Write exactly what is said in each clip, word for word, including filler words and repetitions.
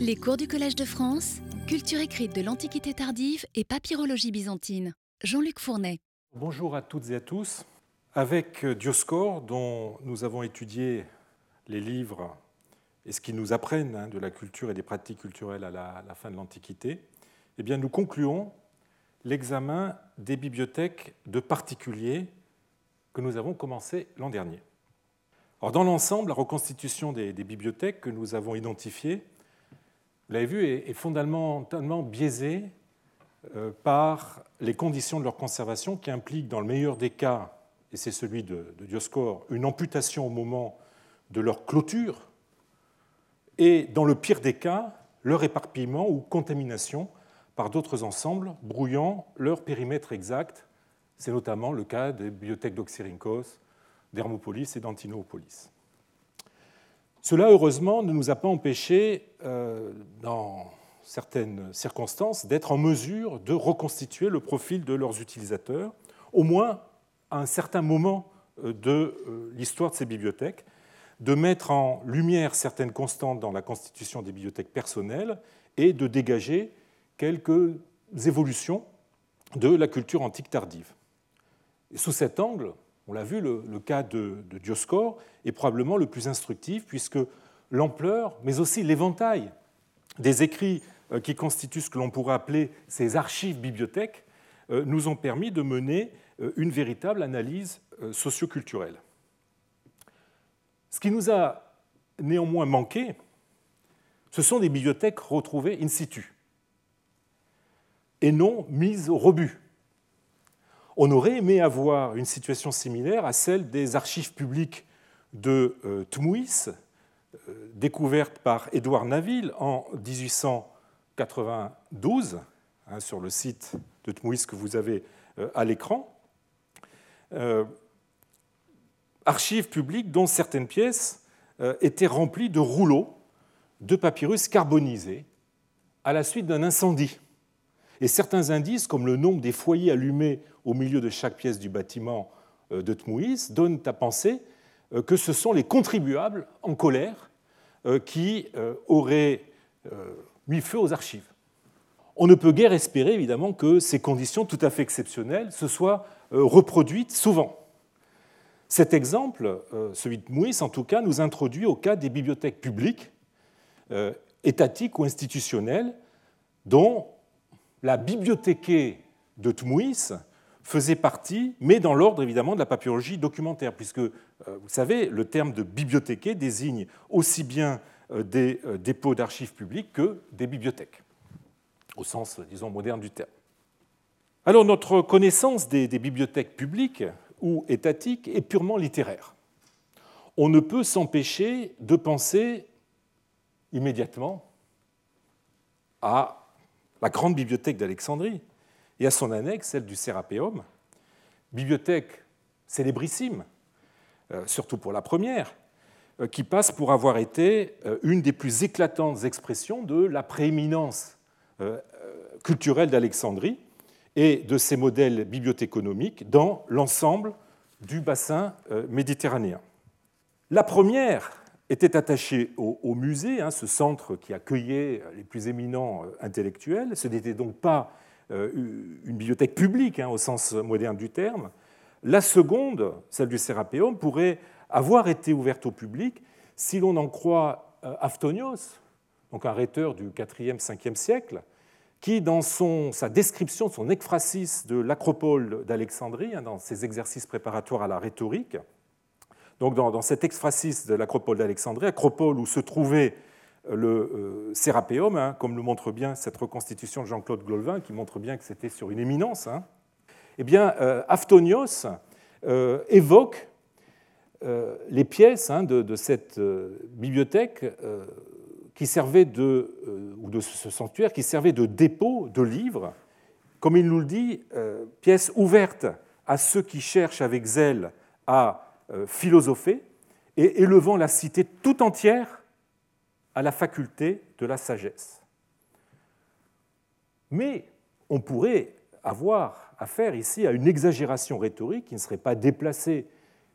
Les cours du Collège de France, culture écrite de l'Antiquité tardive et papyrologie byzantine. Jean-Luc Fournet. Bonjour à toutes et à tous. Avec Dioscore, dont nous avons étudié les livres et ce qu'ils nous apprennent de la culture et des pratiques culturelles à la, à la fin de l'Antiquité, eh bien nous concluons l'examen des bibliothèques de particuliers que nous avons commencé l'an dernier. Alors, dans l'ensemble, la reconstitution des, des bibliothèques que nous avons identifiées, vous l'avez vu, est, est fondamentalement biaisée euh, par les conditions de leur conservation qui impliquent, dans le meilleur des cas, et c'est celui de, de Dioscore, une amputation au moment de leur clôture, et dans le pire des cas, leur éparpillement ou contamination par d'autres ensembles brouillant leur périmètre exact. C'est notamment le cas des bibliothèques d'Oxyrhynchos, d'Hermopolis et d'Antinopolis. Cela, heureusement, ne nous a pas empêchés, euh, dans certaines circonstances, d'être en mesure de reconstituer le profil de leurs utilisateurs, au moins à un certain moment de l'histoire de ces bibliothèques, de mettre en lumière certaines constantes dans la constitution des bibliothèques personnelles et de dégager quelques évolutions de la culture antique tardive. Et sous cet angle, on l'a vu, le, le cas de, de Dioscore est probablement le plus instructif, puisque l'ampleur, mais aussi l'éventail des écrits qui constituent ce que l'on pourrait appeler ces archives bibliothèques, nous ont permis de mener une véritable analyse socioculturelle. Ce qui nous a néanmoins manqué, ce sont des bibliothèques retrouvées in situ et non mises au rebut. On aurait aimé avoir une situation similaire à celle des archives publiques de Tmouis, découvertes par Édouard Naville en dix-huit cent quatre-vingt-douze, hein, sur le site de Tmouis que vous avez à l'écran. Euh, archives publiques dont certaines pièces euh, étaient remplies de rouleaux de papyrus carbonisés à la suite d'un incendie. Et certains indices, comme le nombre des foyers allumés au milieu de chaque pièce du bâtiment euh, de Tmouis, donnent à penser euh, que ce sont les contribuables en colère euh, qui euh, auraient euh, mis feu aux archives. On ne peut guère espérer, évidemment, que ces conditions tout à fait exceptionnelles se soient reproduites souvent. Cet exemple, celui de Tmouis en tout cas, nous introduit au cas des bibliothèques publiques, euh, étatiques ou institutionnelles, dont la bibliothéquée de Tmouis faisait partie, mais dans l'ordre évidemment de la papyrologie documentaire, puisque, euh, vous savez, le terme de bibliothéquée désigne aussi bien euh, des euh, dépôts d'archives publiques que des bibliothèques, au sens, disons, moderne du terme. Alors, notre connaissance des, des bibliothèques publiques ou étatiques est purement littéraire. On ne peut s'empêcher de penser immédiatement à la grande bibliothèque d'Alexandrie et à son annexe, celle du Serapeum, bibliothèque célébrissime, euh, surtout pour la première, euh, qui passe pour avoir été euh, une des plus éclatantes expressions de la prééminence euh, culturelle d'Alexandrie et de ses modèles bibliothéconomiques dans l'ensemble du bassin méditerranéen. La première était attachée au, au musée, hein, ce centre qui accueillait les plus éminents intellectuels. Ce n'était donc pas euh, une bibliothèque publique, hein, au sens moderne du terme. La seconde, celle du Serapeum, pourrait avoir été ouverte au public si l'on en croit euh, Aphthonios, donc un rhéteur du quatrième cinquième siècle, qui, dans son, sa description, son ekphrasis de l'acropole d'Alexandrie, dans ses exercices préparatoires à la rhétorique, donc dans, dans cet ekphrasis de l'acropole d'Alexandrie, acropole où se trouvait le euh, Serapeum, hein, comme le montre bien cette reconstitution de Jean-Claude Golvin, qui montre bien que c'était sur une éminence, hein, eh bien, euh, Aphthonios euh, évoque euh, les pièces, hein, de, de cette euh, bibliothèque, euh, qui servait de, euh, ou de ce sanctuaire qui servait de dépôt de livres, comme il nous le dit, euh, pièce ouverte à ceux qui cherchent avec zèle à euh, philosopher et élevant la cité tout entière à la faculté de la sagesse. Mais on pourrait avoir affaire ici à une exagération rhétorique qui ne serait pas déplacée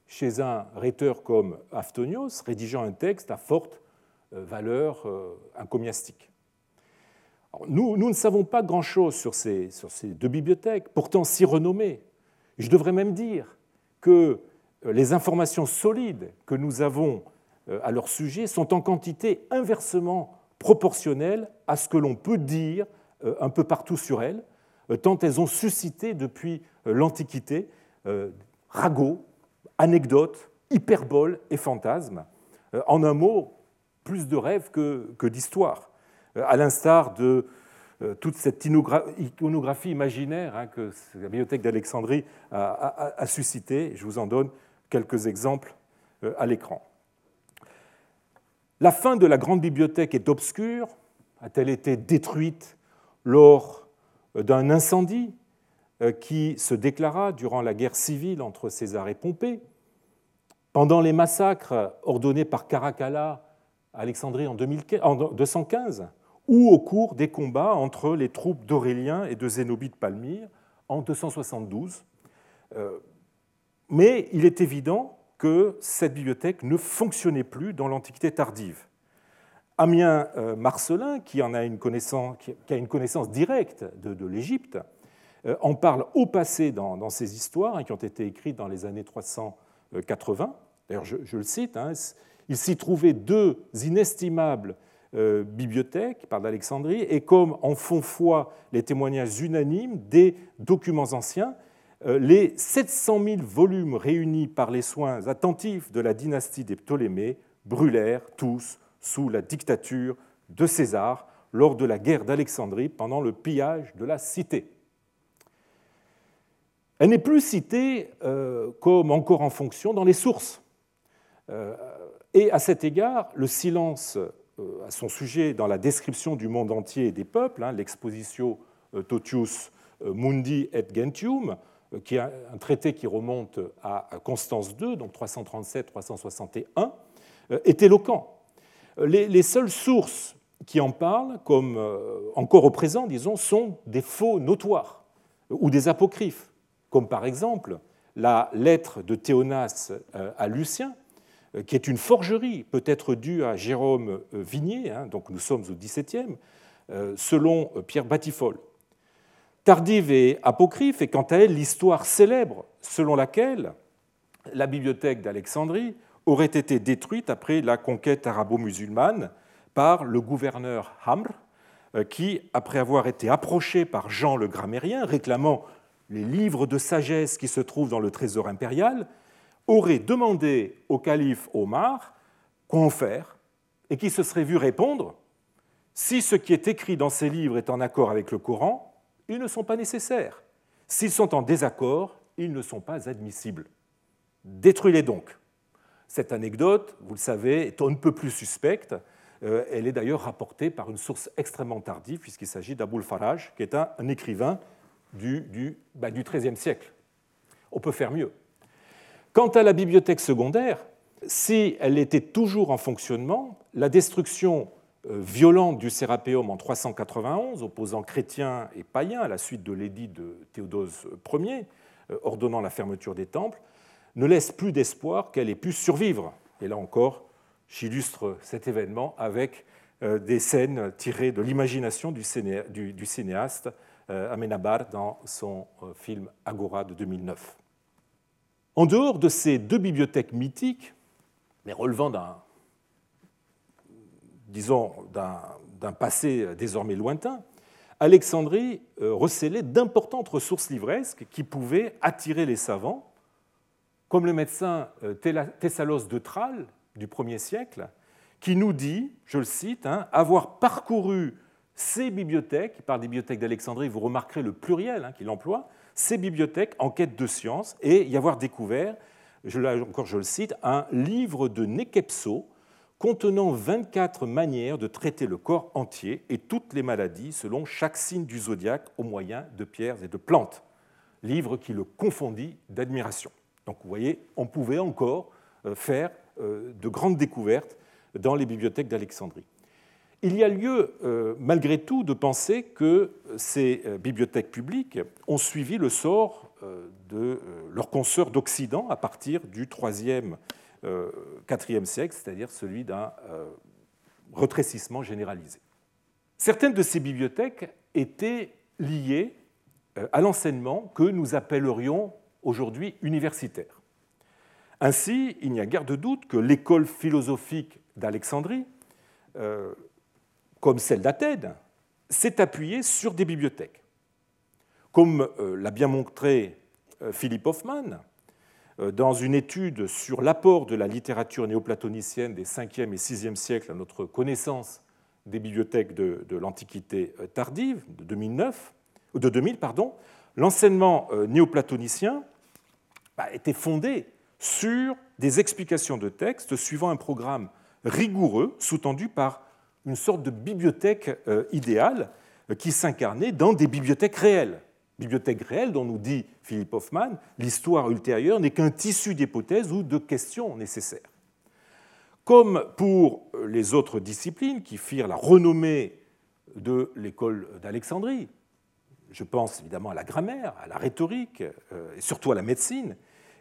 chez un rhéteur comme Aphthonios, rédigeant un texte à forte valeur euh, encomiastique. Alors, nous, nous ne savons pas grand-chose sur ces, sur ces deux bibliothèques, pourtant si renommées. Je devrais même dire que les informations solides que nous avons à leur sujet sont en quantité inversement proportionnelles à ce que l'on peut dire un peu partout sur elles, tant elles ont suscité depuis l'Antiquité ragots, anecdotes, hyperboles et fantasmes. En un mot, plus de rêves que, que d'histoires, à l'instar de toute cette iconographie imaginaire hein, que la bibliothèque d'Alexandrie a, a, a suscitée. Je vous en donne quelques exemples à l'écran. La fin de la grande bibliothèque est obscure. A-t-elle été détruite lors d'un incendie qui se déclara durant la guerre civile entre César et Pompée? Pendant les massacres ordonnés par Caracalla à Alexandrie en deux cent quinze, ou au cours des combats entre les troupes d'Aurélien et de Zénobie de Palmyre en deux cent soixante-douze. Mais il est évident que cette bibliothèque ne fonctionnait plus dans l'Antiquité tardive. Ammien Marcellin, qui, en a, une connaissance, qui a une connaissance directe de, de l'Égypte, en parle au passé dans, dans ses histoires hein, qui ont été écrites dans les années trois cent quatre-vingts. D'ailleurs, je, je le cite, hein, il s'y trouvait deux inestimables Euh, bibliothèque par d'Alexandrie, et comme en font foi les témoignages unanimes des documents anciens, euh, les sept cent mille volumes réunis par les soins attentifs de la dynastie des Ptolémées brûlèrent tous sous la dictature de César lors de la guerre d'Alexandrie pendant le pillage de la cité. Elle n'est plus citée euh, comme encore en fonction dans les sources. Euh, et à cet égard, le silence à son sujet dans la description du monde entier et des peuples, hein, l'expositio totius mundi et gentium, qui est un traité qui remonte à Constance deux, donc trois cent trente-sept à trois cent soixante et un, est éloquent. Les, les seules sources qui en parlent, comme encore au présent, disons, sont des faux notoires ou des apocryphes, comme par exemple la lettre de Théonas à Lucien, qui est une forgerie, peut-être due à Jérôme Vignier, hein, donc nous sommes au dix-septième, euh, selon Pierre Batifol. Tardive et apocryphe est quant à elle l'histoire célèbre selon laquelle la bibliothèque d'Alexandrie aurait été détruite après la conquête arabo-musulmane par le gouverneur Amr, qui, après avoir été approché par Jean le grammairien, réclamant les livres de sagesse qui se trouvent dans le trésor impérial, aurait demandé au calife Omar quoi en faire et qui se serait vu répondre « Si ce qui est écrit dans ces livres est en accord avec le Coran, ils ne sont pas nécessaires. S'ils sont en désaccord, ils ne sont pas admissibles. Détruis-les donc. » Cette anecdote, vous le savez, est un peu plus suspecte. Elle est d'ailleurs rapportée par une source extrêmement tardive puisqu'il s'agit d'Aboul Faraj, qui est un, un écrivain du, du, bah, du treizième siècle. On peut faire mieux. Quant à la bibliothèque secondaire, si elle était toujours en fonctionnement, la destruction violente du Serapeum en trois cent quatre-vingt-onze, opposant chrétiens et païens à la suite de l'édit de Théodose Ier, ordonnant la fermeture des temples, ne laisse plus d'espoir qu'elle ait pu survivre. Et là encore, j'illustre cet événement avec des scènes tirées de l'imagination du cinéaste Amenabar dans son film Agora de deux mille neuf. En dehors de ces deux bibliothèques mythiques, mais relevant d'un, disons, d'un, d'un passé désormais lointain, Alexandrie recelait d'importantes ressources livresques qui pouvaient attirer les savants, comme le médecin Thessalos de Thrale du premier siècle, qui nous dit, je le cite, hein, avoir parcouru ces bibliothèques, par des bibliothèques d'Alexandrie, vous remarquerez le pluriel hein, qu'il emploie, ces bibliothèques en quête de science et y avoir découvert, je, encore je le cite, un livre de Nekepso contenant vingt-quatre manières de traiter le corps entier et toutes les maladies selon chaque signe du zodiaque au moyen de pierres et de plantes. Livre qui le confondit d'admiration. Donc vous voyez, on pouvait encore faire de grandes découvertes dans les bibliothèques d'Alexandrie. Il y a lieu, euh, malgré tout, de penser que ces bibliothèques publiques ont suivi le sort euh, de euh, leurs consoeurs d'Occident à partir du IIIe, euh, IVe siècle, c'est-à-dire celui d'un euh, retrécissement généralisé. Certaines de ces bibliothèques étaient liées à l'enseignement que nous appellerions aujourd'hui universitaire. Ainsi, il n'y a guère de doute que l'école philosophique d'Alexandrie, euh, comme celle d'Athènes, s'est appuyée sur des bibliothèques. Comme euh, l'a bien montré euh, Philippe Hoffmann, euh, dans une étude sur l'apport de la littérature néoplatonicienne des cinquième et sixième siècles à notre connaissance des bibliothèques de, de l'Antiquité tardive, de, deux mille neuf, de deux mille, pardon, l'enseignement euh, néoplatonicien bah, était fondé sur des explications de textes suivant un programme rigoureux sous-tendu par une sorte de bibliothèque euh, idéale euh, qui s'incarnait dans des bibliothèques réelles. Bibliothèques réelles dont nous dit Philippe Hoffmann, l'histoire ultérieure n'est qu'un tissu d'hypothèses ou de questions nécessaires. Comme pour les autres disciplines qui firent la renommée de l'école d'Alexandrie, je pense évidemment à la grammaire, à la rhétorique euh, et surtout à la médecine,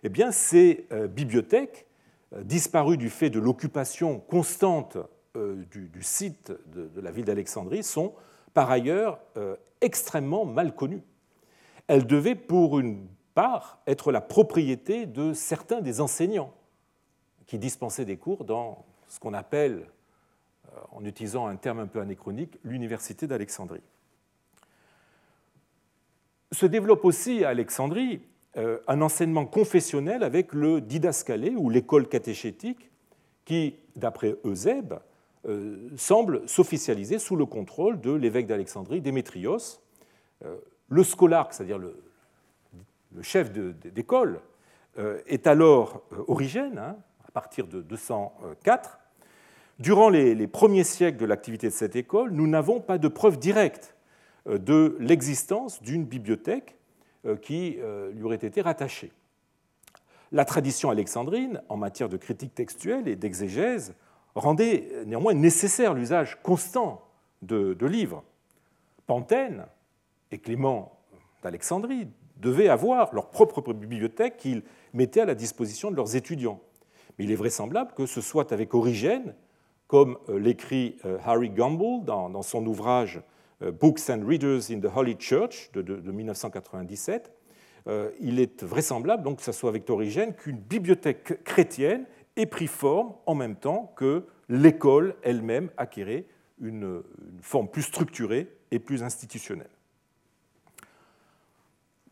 eh bien, ces euh, bibliothèques, euh, disparues du fait de l'occupation constante euh, du, du site de, de la ville d'Alexandrie, sont par ailleurs euh, extrêmement mal connues. Elles devaient, pour une part, être la propriété de certains des enseignants qui dispensaient des cours dans ce qu'on appelle, euh, en utilisant un terme un peu anachronique, l'université d'Alexandrie. Se développe aussi à Alexandrie un enseignement confessionnel avec le didascalé ou l'école catéchétique qui, d'après Eusèbe, euh, semble s'officialiser sous le contrôle de l'évêque d'Alexandrie, Démétrios. Euh, le scolarque, c'est-à-dire le, le chef de, de, d'école, euh, est alors euh, Origène, hein, à partir de deux cent quatre. Durant les, les premiers siècles de l'activité de cette école, nous n'avons pas de preuve directe euh, de l'existence d'une bibliothèque qui lui aurait été rattaché. La tradition alexandrine, en matière de critique textuelle et d'exégèse, rendait néanmoins nécessaire l'usage constant de, de livres. Panthène et Clément d'Alexandrie devaient avoir leur propre bibliothèque qu'ils mettaient à la disposition de leurs étudiants. Mais il est vraisemblable que ce soit avec Origène, comme l'écrit Harry Gamble dans, dans son ouvrage Books and Readers in the Holy Church de, de, de mille neuf cent quatre-vingt-dix-sept, euh, il est vraisemblable donc, que ce soit avec Origène qu'une bibliothèque chrétienne ait pris forme en même temps que l'école elle-même acquérait une, une forme plus structurée et plus institutionnelle.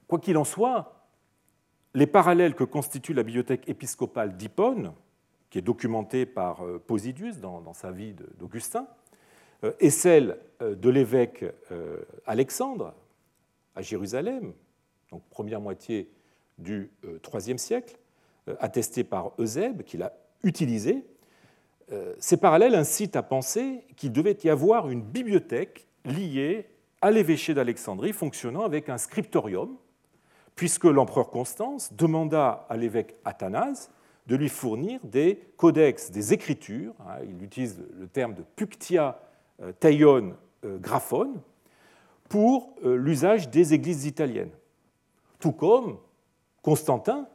Quoi qu'il en soit, les parallèles que constitue la bibliothèque épiscopale d'Hippone, qui est documentée par euh, Posidius dans, dans sa vie de, d'Augustin, et celle de l'évêque Alexandre à Jérusalem, donc première moitié du troisième siècle, attestée par Eusèbe, qu'il a utilisée. Ces parallèles incitent à penser qu'il devait y avoir une bibliothèque liée à l'évêché d'Alexandrie fonctionnant avec un scriptorium, puisque l'empereur Constance demanda à l'évêque Athanase de lui fournir des codex, des écritures, il utilise le terme de puctia Théon Graphone, pour l'usage des églises italiennes. Tout comme Constantin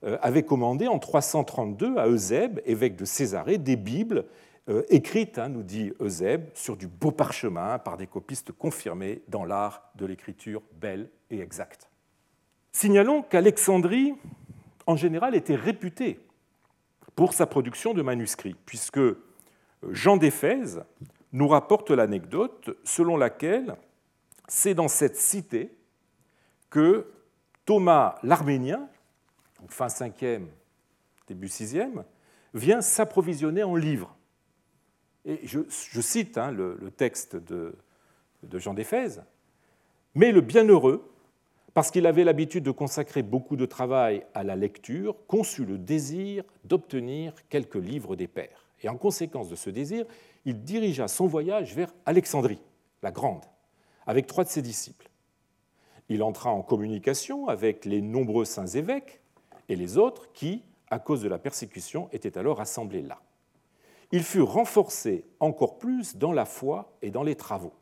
avait commandé en trois cent trente-deux à Eusèbe, évêque de Césarée, des Bibles écrites, nous dit Eusèbe, sur du beau parchemin par des copistes confirmés dans l'art de l'écriture belle et exacte. Signalons qu'Alexandrie, en général, était réputée pour sa production de manuscrits, puisque Jean d'Éphèse nous rapporte l'anecdote selon laquelle c'est dans cette cité que Thomas l'Arménien, fin cinquième, début sixième, vient s'approvisionner en livres. Et je, je cite hein, le, le texte de, de Jean d'Éphèse, « Mais le bienheureux, parce qu'il avait l'habitude de consacrer beaucoup de travail à la lecture, conçut le désir d'obtenir quelques livres des pairs. Et en conséquence de ce désir, il dirigea son voyage vers Alexandrie, la Grande, avec trois de ses disciples. Il entra en communication avec les nombreux saints évêques et les autres qui, à cause de la persécution, étaient alors assemblés là. Il fut renforcé encore plus dans la foi et dans les travaux.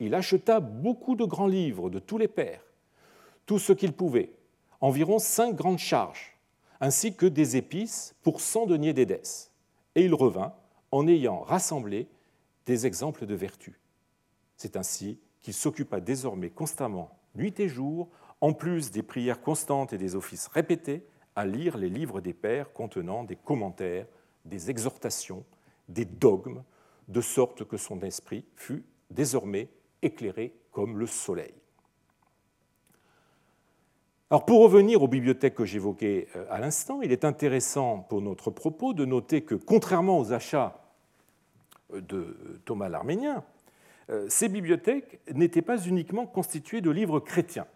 Il acheta beaucoup de grands livres de tous les pairs, tout ce qu'il pouvait, environ cinq grandes charges, ainsi que des épices pour cent deniers d'Édesse. Et il revint en ayant rassemblé des exemples de vertu. C'est ainsi qu'il s'occupa désormais constamment, nuit et jour, en plus des prières constantes et des offices répétés, à lire les livres des pères contenant des commentaires, des exhortations, des dogmes, de sorte que son esprit fut désormais éclairé comme le soleil. Alors, pour revenir aux bibliothèques que j'évoquais à l'instant, il est intéressant pour notre propos de noter que, contrairement aux achats de Thomas l'Arménien, ces bibliothèques n'étaient pas uniquement constituées de livres chrétiens.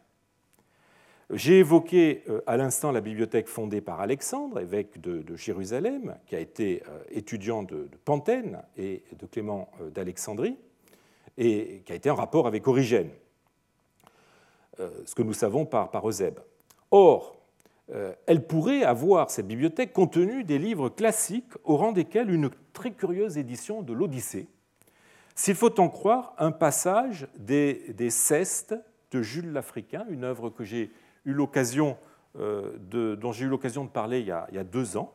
J'ai évoqué à l'instant la bibliothèque fondée par Alexandre, évêque de, de Jérusalem, qui a été étudiant de, de Pantène et de Clément d'Alexandrie, et qui a été en rapport avec Origène, ce que nous savons par, par Eusèbe. Or, elle pourrait avoir, cette bibliothèque, contenu des livres classiques, au rang desquels une très curieuse édition de l'Odyssée, s'il faut en croire un passage des, des Cestes de Jules l'Africain, une œuvre que j'ai eu l'occasion de, dont j'ai eu l'occasion de parler il y a, il y a deux ans.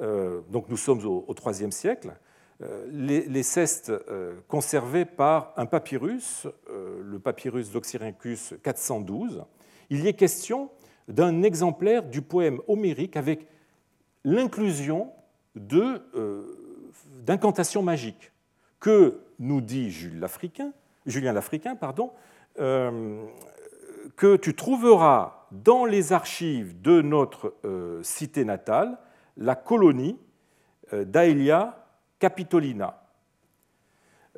Euh, donc nous sommes au, au troisième siècle. Euh, les, les cestes euh, conservés par un papyrus, euh, le papyrus d'Oxyrhynchus quatre cent douze, il y est question d'un exemplaire du poème homérique avec l'inclusion de, euh, d'incantations magiques que nous dit Jules l'Africain, Julien l'Africain, pardon, euh, que tu trouveras dans les archives de notre euh, cité natale, la colonie euh, d'Aelia Capitolina,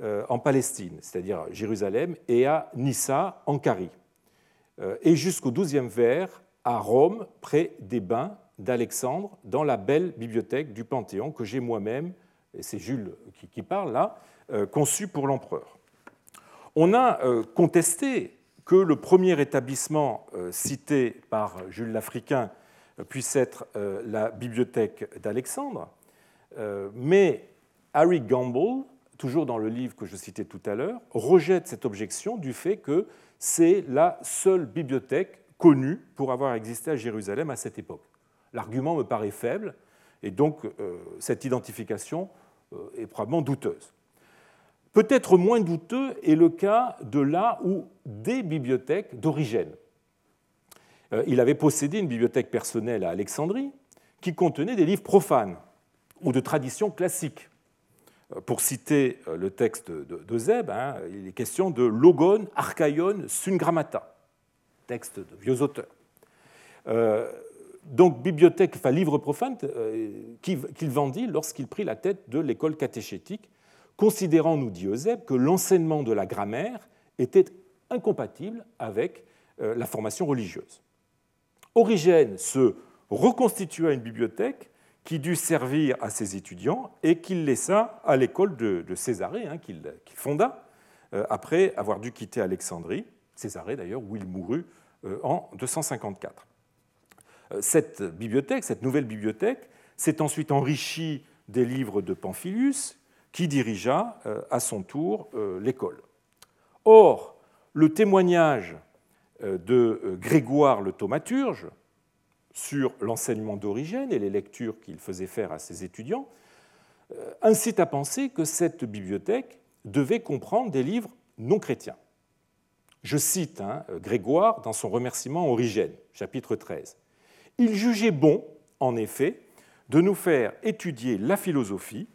euh, en Palestine, c'est-à-dire à Jérusalem, et à Nissa, en Carie, euh, et jusqu'au douzième vers, à Rome, près des bains d'Alexandre, dans la belle bibliothèque du Panthéon que j'ai moi-même, et c'est Jules qui, qui parle là, euh, conçue pour l'empereur. On a euh, contesté que le premier établissement cité par Jules l'Africain puisse être la bibliothèque d'Alexandre, mais Harry Gamble, toujours dans le livre que je citais tout à l'heure, rejette cette objection du fait que c'est la seule bibliothèque connue pour avoir existé à Jérusalem à cette époque. L'argument me paraît faible, et donc cette identification est probablement douteuse. Peut-être moins douteux est le cas de la ou des bibliothèques d'Origène. Il avait possédé une bibliothèque personnelle à Alexandrie qui contenait des livres profanes ou de tradition classique. Pour citer le texte d'Eusèbe, hein, il est question de Logone, Archaïon, Sungrammata, texte de vieux auteurs. Euh, donc bibliothèque, enfin livre profane euh, qu'il vendit lorsqu'il prit la tête de l'école catéchétique, considérant, nous dit Eusèbe, que l'enseignement de la grammaire était incompatible avec la formation religieuse. Origène se reconstitua une bibliothèque qui dut servir à ses étudiants et qu'il laissa à l'école de, de Césarée, hein, qu'il, qu'il fonda, euh, après avoir dû quitter Alexandrie, Césarée d'ailleurs, où il mourut euh, en deux cent cinquante-quatre. Cette bibliothèque, cette nouvelle bibliothèque, s'est ensuite enrichie des livres de Pamphilus, qui dirigea à son tour l'école. Or, le témoignage de Grégoire le thaumaturge sur l'enseignement d'Origène et les lectures qu'il faisait faire à ses étudiants incite à penser que cette bibliothèque devait comprendre des livres non chrétiens. Je cite hein, Grégoire dans son remerciement à Origène, chapitre treize. « Il jugeait bon, en effet, de nous faire étudier la philosophie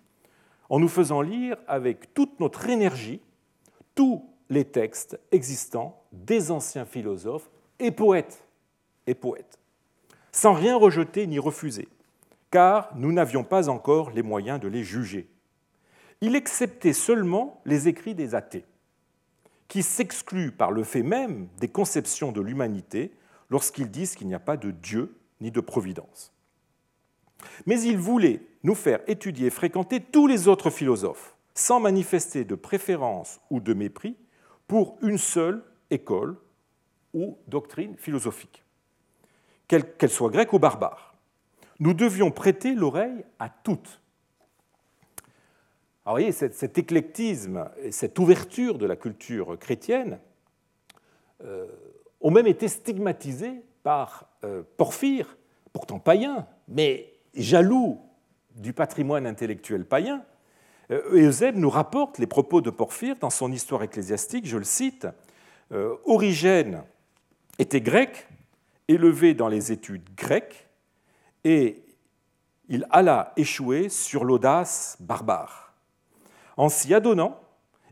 en nous faisant lire avec toute notre énergie tous les textes existants des anciens philosophes et poètes, et poètes, sans rien rejeter ni refuser, car nous n'avions pas encore les moyens de les juger. Il exceptait seulement les écrits des athées, qui s'excluent par le fait même des conceptions de l'humanité lorsqu'ils disent qu'il n'y a pas de Dieu ni de providence. Mais il voulait nous faire étudier et fréquenter tous les autres philosophes, sans manifester de préférence ou de mépris pour une seule école ou doctrine philosophique, qu'elle soit grecque ou barbare. Nous devions prêter l'oreille à toutes. » Alors, vous voyez, cet éclectisme et cette ouverture de la culture chrétienne euh, ont même été stigmatisés par euh, Porphyre, pourtant païen, mais jaloux du patrimoine intellectuel païen, Eusèbe nous rapporte les propos de Porphyre dans son Histoire ecclésiastique, je le cite, « Origène était grec, élevé dans les études grecques, et il alla échouer sur l'audace barbare. En s'y adonnant,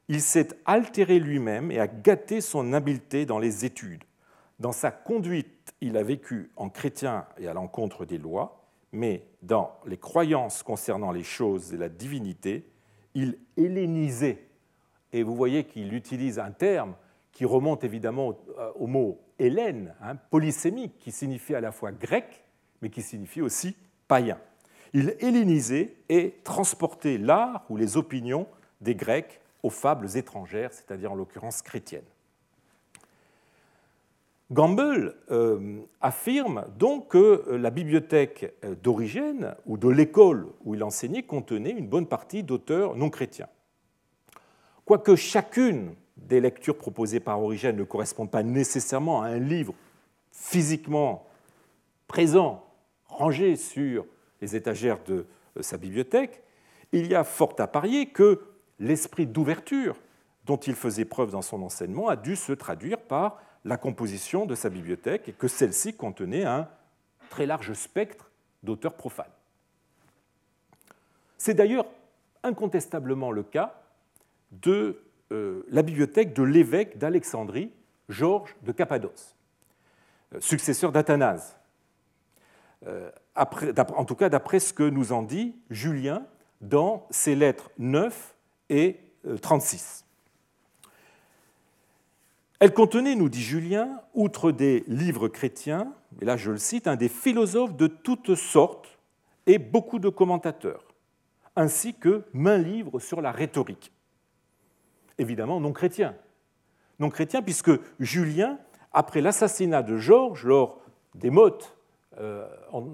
il s'est altéré lui-même et a gâté son habileté dans les études. Dans sa conduite, il a vécu en chrétien et à l'encontre des lois, mais dans les croyances concernant les choses et la divinité, il hellénisait. » Et vous voyez qu'il utilise un terme qui remonte évidemment au mot « hélène hein, », polysémique, qui signifie à la fois grec, mais qui signifie aussi païen. Il hellénisait et transportait l'art ou les opinions des Grecs aux fables étrangères, c'est-à-dire en l'occurrence chrétiennes. Gamble euh, affirme donc que la bibliothèque d'Origène ou de l'école où il enseignait contenait une bonne partie d'auteurs non chrétiens. Quoique chacune des lectures proposées par Origène ne correspondent pas nécessairement à un livre physiquement présent, rangé sur les étagères de sa bibliothèque, il y a fort à parier que l'esprit d'ouverture dont il faisait preuve dans son enseignement a dû se traduire par la composition de sa bibliothèque et que celle-ci contenait un très large spectre d'auteurs profanes. C'est d'ailleurs incontestablement le cas de euh, la bibliothèque de l'évêque d'Alexandrie, Georges de Cappadoce, successeur d'Athanase. Euh, après, en tout cas, d'après ce que nous en dit Julien dans ses lettres neuf et trente-six. Elle contenait, nous dit Julien, outre des livres chrétiens, et là je le cite, un des philosophes de toutes sortes et beaucoup de commentateurs, ainsi que maints livres sur la rhétorique. Évidemment non chrétiens. Non chrétiens puisque Julien, après l'assassinat de Georges lors des meutes euh,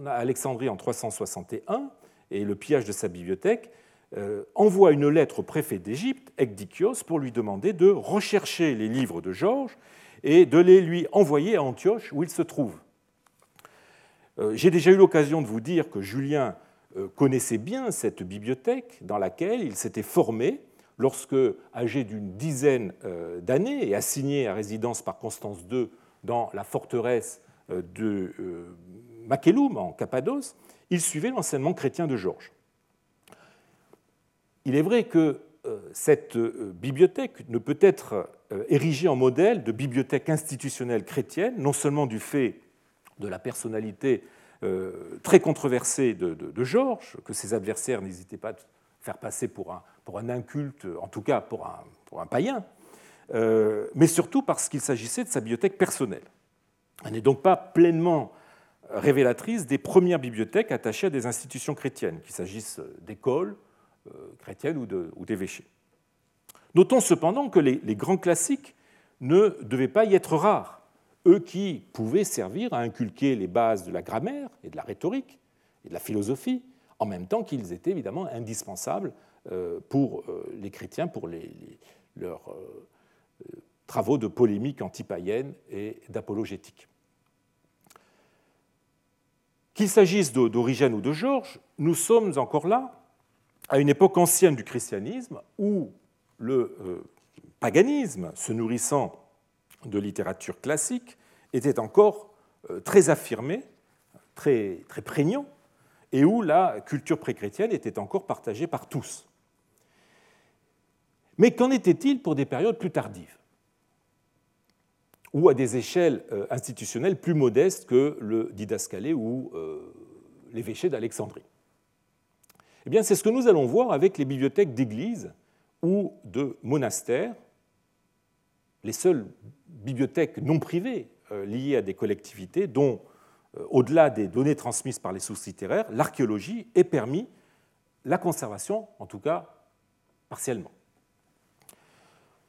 à Alexandrie en trois cent soixante et un et le pillage de sa bibliothèque, envoie une lettre au préfet d'Égypte, Ecdicios, pour lui demander de rechercher les livres de Georges et de les lui envoyer à Antioche où il se trouve. J'ai déjà eu l'occasion de vous dire que Julien connaissait bien cette bibliothèque dans laquelle il s'était formé lorsque, âgé d'une dizaine d'années et assigné à résidence par Constance deux dans la forteresse de Macellum en Cappadoce, il suivait l'enseignement chrétien de Georges. Il est vrai que cette bibliothèque ne peut être érigée en modèle de bibliothèque institutionnelle chrétienne, non seulement du fait de la personnalité très controversée de, de, de Georges, que ses adversaires n'hésitaient pas à faire passer pour un, pour un inculte, en tout cas pour un, pour un païen, euh, mais surtout parce qu'il s'agissait de sa bibliothèque personnelle. Elle n'est donc pas pleinement révélatrice des premières bibliothèques attachées à des institutions chrétiennes, qu'il s'agisse d'écoles, chrétienne ou, de, ou d'évêchés. Notons cependant que les, les grands classiques ne devaient pas y être rares, eux qui pouvaient servir à inculquer les bases de la grammaire et de la rhétorique et de la philosophie, en même temps qu'ils étaient évidemment indispensables pour les chrétiens, pour les, les, leurs euh, travaux de polémique antipaïenne et d'apologétique. Qu'il s'agisse d'Origène ou de Georges, nous sommes encore là à une époque ancienne du christianisme où le euh, paganisme, se nourrissant de littérature classique, était encore euh, très affirmé, très, très prégnant, et où la culture préchrétienne était encore partagée par tous. Mais qu'en était-il pour des périodes plus tardives, ou à des échelles euh, institutionnelles plus modestes que le didascalé ou euh, l'évêché d'Alexandrie ? Eh bien, c'est ce que nous allons voir avec les bibliothèques d'églises ou de monastères, les seules bibliothèques non privées liées à des collectivités dont, au-delà des données transmises par les sources littéraires, l'archéologie est permis la conservation, en tout cas partiellement.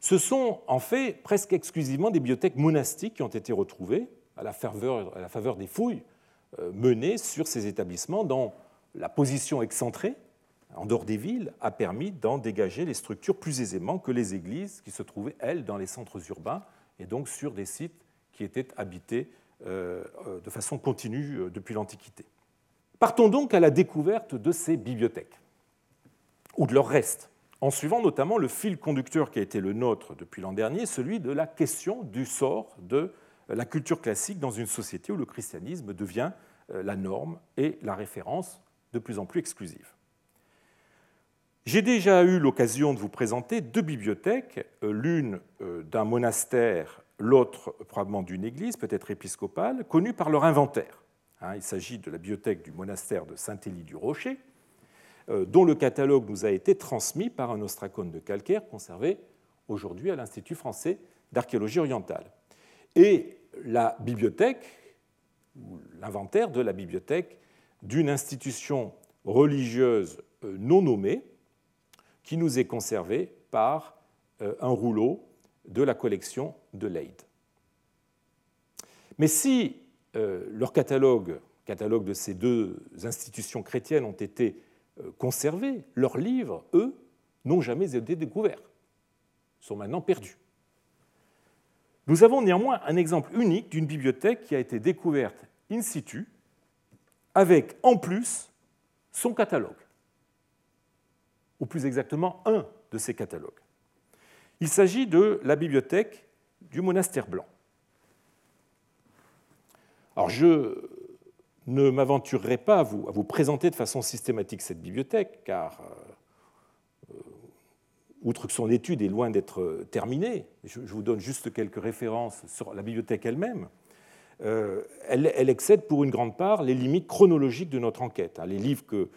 Ce sont en fait presque exclusivement des bibliothèques monastiques qui ont été retrouvées à la faveur, à la faveur des fouilles menées sur ces établissements dans la position excentrée en dehors des villes a permis d'en dégager les structures plus aisément que les églises qui se trouvaient, elles, dans les centres urbains et donc sur des sites qui étaient habités de façon continue depuis l'Antiquité. Partons donc à la découverte de ces bibliothèques, ou de leurs restes, en suivant notamment le fil conducteur qui a été le nôtre depuis l'an dernier, celui de la question du sort de la culture classique dans une société où le christianisme devient la norme et la référence de plus en plus exclusive. J'ai déjà eu l'occasion de vous présenter deux bibliothèques, l'une d'un monastère, l'autre probablement d'une église, peut-être épiscopale, connues par leur inventaire. Il s'agit de la bibliothèque du monastère de Saint-Élie-du-Rocher, dont le catalogue nous a été transmis par un ostracone de calcaire conservé aujourd'hui à l'Institut français d'archéologie orientale. Et la bibliothèque, ou l'inventaire de la bibliothèque d'une institution religieuse non nommée, qui nous est conservé par un rouleau de la collection de Leyde. Mais si leur catalogue, catalogue de ces deux institutions chrétiennes, ont été conservés, leurs livres, eux, n'ont jamais été découverts, sont maintenant perdus. Nous avons néanmoins un exemple unique d'une bibliothèque qui a été découverte in situ, avec en plus son catalogue, ou plus exactement un de ces catalogues. Il s'agit de la bibliothèque du monastère blanc. Alors je ne m'aventurerai pas à vous, à vous présenter de façon systématique cette bibliothèque, car, euh, outre que son étude est loin d'être terminée, je, je vous donne juste quelques références sur la bibliothèque elle-même, euh, elle, elle excède pour une grande part les limites chronologiques de notre enquête. Hein, les livres que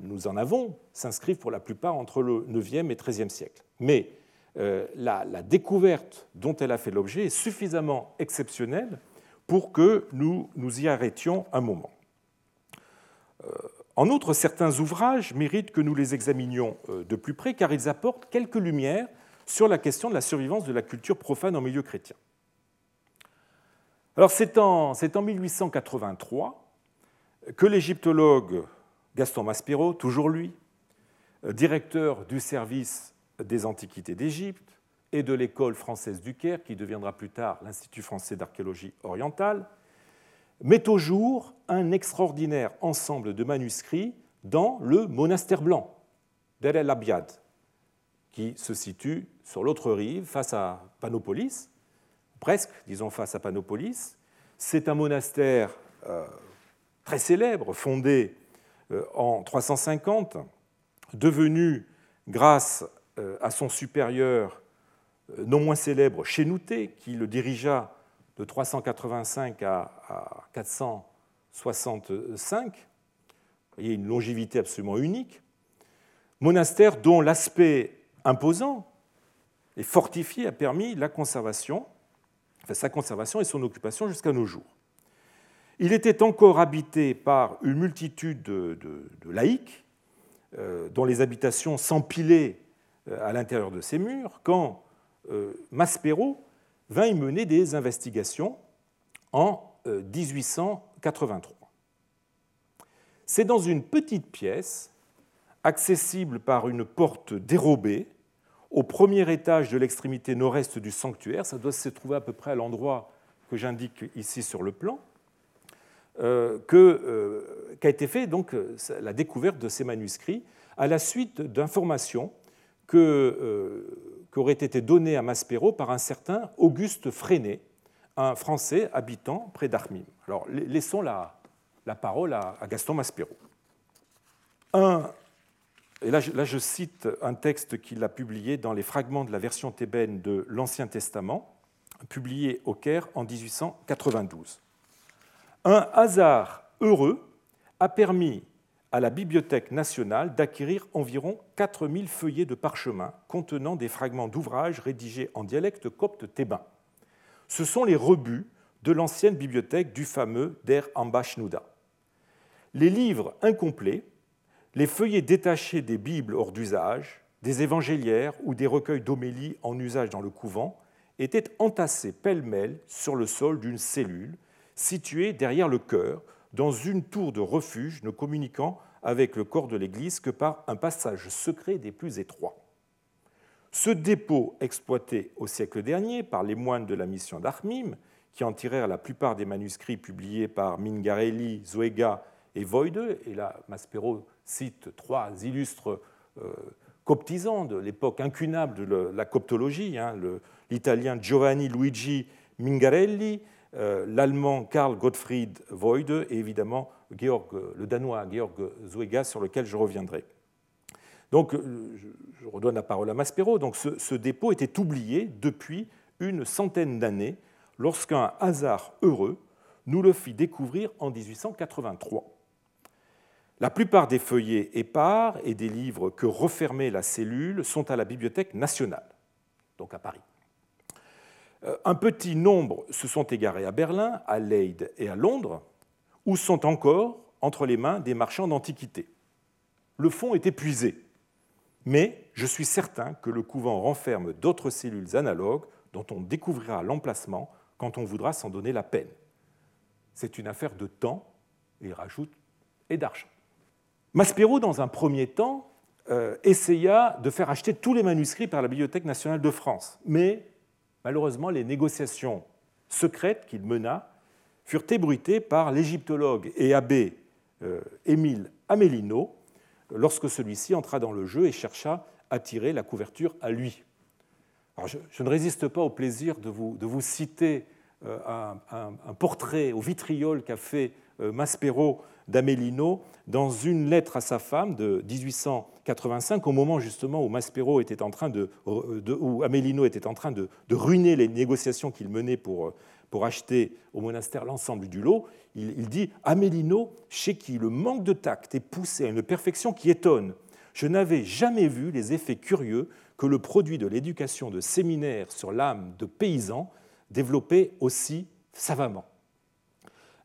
nous en avons s'inscrivent pour la plupart entre le neuvième et treizième siècle. Mais euh, la, la découverte dont elle a fait l'objet est suffisamment exceptionnelle pour que nous nous y arrêtions un moment. Euh, en outre, certains ouvrages méritent que nous les examinions euh, de plus près, car ils apportent quelques lumières sur la question de la survivance de la culture profane en milieu chrétien. Alors, c'est en, c'est en mille huit cent quatre-vingt-trois que l'égyptologue Gaston Maspero, toujours lui, directeur du service des Antiquités d'Égypte et de l'École française du Caire, qui deviendra plus tard l'Institut français d'archéologie orientale, met au jour un extraordinaire ensemble de manuscrits dans le monastère blanc d'El El Abiad, qui se situe sur l'autre rive, face à Panopolis, presque, disons, face à Panopolis. C'est un monastère euh, très célèbre, fondé en trois cent cinquante, devenu, grâce à son supérieur non moins célèbre, Chénouté, qui le dirigea de trois cent quatre-vingt-cinq à quatre cent soixante-cinq, vous voyez, une longévité absolument unique, monastère dont l'aspect imposant et fortifié a permis la conservation, enfin, sa conservation et son occupation jusqu'à nos jours. Il était encore habité par une multitude de, de, de laïcs, euh, dont les habitations s'empilaient à l'intérieur de ces murs, quand euh, Maspero vint y mener des investigations en euh, mille huit cent quatre-vingt-trois. C'est dans une petite pièce, accessible par une porte dérobée, au premier étage de l'extrémité nord-est du sanctuaire, ça doit se trouver à peu près à l'endroit que j'indique ici sur le plan, Euh, qu'a euh, qu'a été faite euh, la découverte de ces manuscrits à la suite d'informations que, euh, qu'auraient été données à Maspero par un certain Auguste Freinet, un Français habitant près d'Armim. Alors, laissons la, la parole à, à Gaston Maspero. Un, et là je, là, je cite un texte qu'il a publié dans les fragments de la version thébaine de l'Ancien Testament, publié au Caire en mille huit cent quatre-vingt-douze. Un hasard heureux a permis à la Bibliothèque nationale d'acquérir environ quatre mille feuillets de parchemin contenant des fragments d'ouvrages rédigés en dialecte copte thébain. Ce sont les rebuts de l'ancienne bibliothèque du fameux Der Ambashnouda. Les livres incomplets, les feuillets détachés des Bibles hors d'usage, des évangéliaires ou des recueils d'homélies en usage dans le couvent étaient entassés pêle-mêle sur le sol d'une cellule située derrière le chœur, dans une tour de refuge ne communiquant avec le corps de l'église que par un passage secret des plus étroits. Ce dépôt, exploité au siècle dernier par les moines de la mission d'Armim, qui en tirèrent la plupart des manuscrits publiés par Mingarelli, Zoega et Voide, et là Maspero cite trois illustres euh, coptisant de l'époque incunable de la coptologie, hein, le, l'italien Giovanni Luigi Mingarelli, euh, l'allemand Karl Gottfried Voide et évidemment Georg, le danois Georg Zuega, sur lequel je reviendrai. Donc, je redonne la parole à Maspero. Donc, ce, ce dépôt était oublié depuis une centaine d'années lorsqu'un hasard heureux nous le fit découvrir en dix-huit cent quatre-vingt-trois. La plupart des feuillets épars et des livres que refermait la cellule sont à la Bibliothèque nationale, donc à Paris. Un petit nombre se sont égarés à Berlin, à Leyde et à Londres, où sont encore entre les mains des marchands d'antiquités. Le fonds est épuisé. Mais je suis certain que le couvent renferme d'autres cellules analogues dont on découvrira l'emplacement quand on voudra s'en donner la peine. C'est une affaire de temps, et rajoute, et d'argent. Maspero, dans un premier temps, euh, essaya de faire acheter tous les manuscrits par la Bibliothèque nationale de France. Mais, malheureusement, les négociations secrètes qu'il mena furent ébruitées par l'égyptologue et abbé euh, Émile Amélineau, lorsque celui-ci entra dans le jeu et chercha à tirer la couverture à lui. Alors je, je ne résiste pas au plaisir de vous, de vous citer euh, un, un, un portrait au vitriol qu'a fait euh, Maspero d'Amélineau dans une lettre à sa femme de dix-huit cent quatre-vingt-cinq, au moment justement où, Maspero était en train de, de, où Amélineau était en train de, de ruiner les négociations qu'il menait pour, pour acheter au monastère l'ensemble du lot. Il dit « Amélineau, chez qui le manque de tact est poussé à une perfection qui étonne. Je n'avais jamais vu les effets curieux que le produit de l'éducation de séminaires sur l'âme de paysans développait aussi savamment. »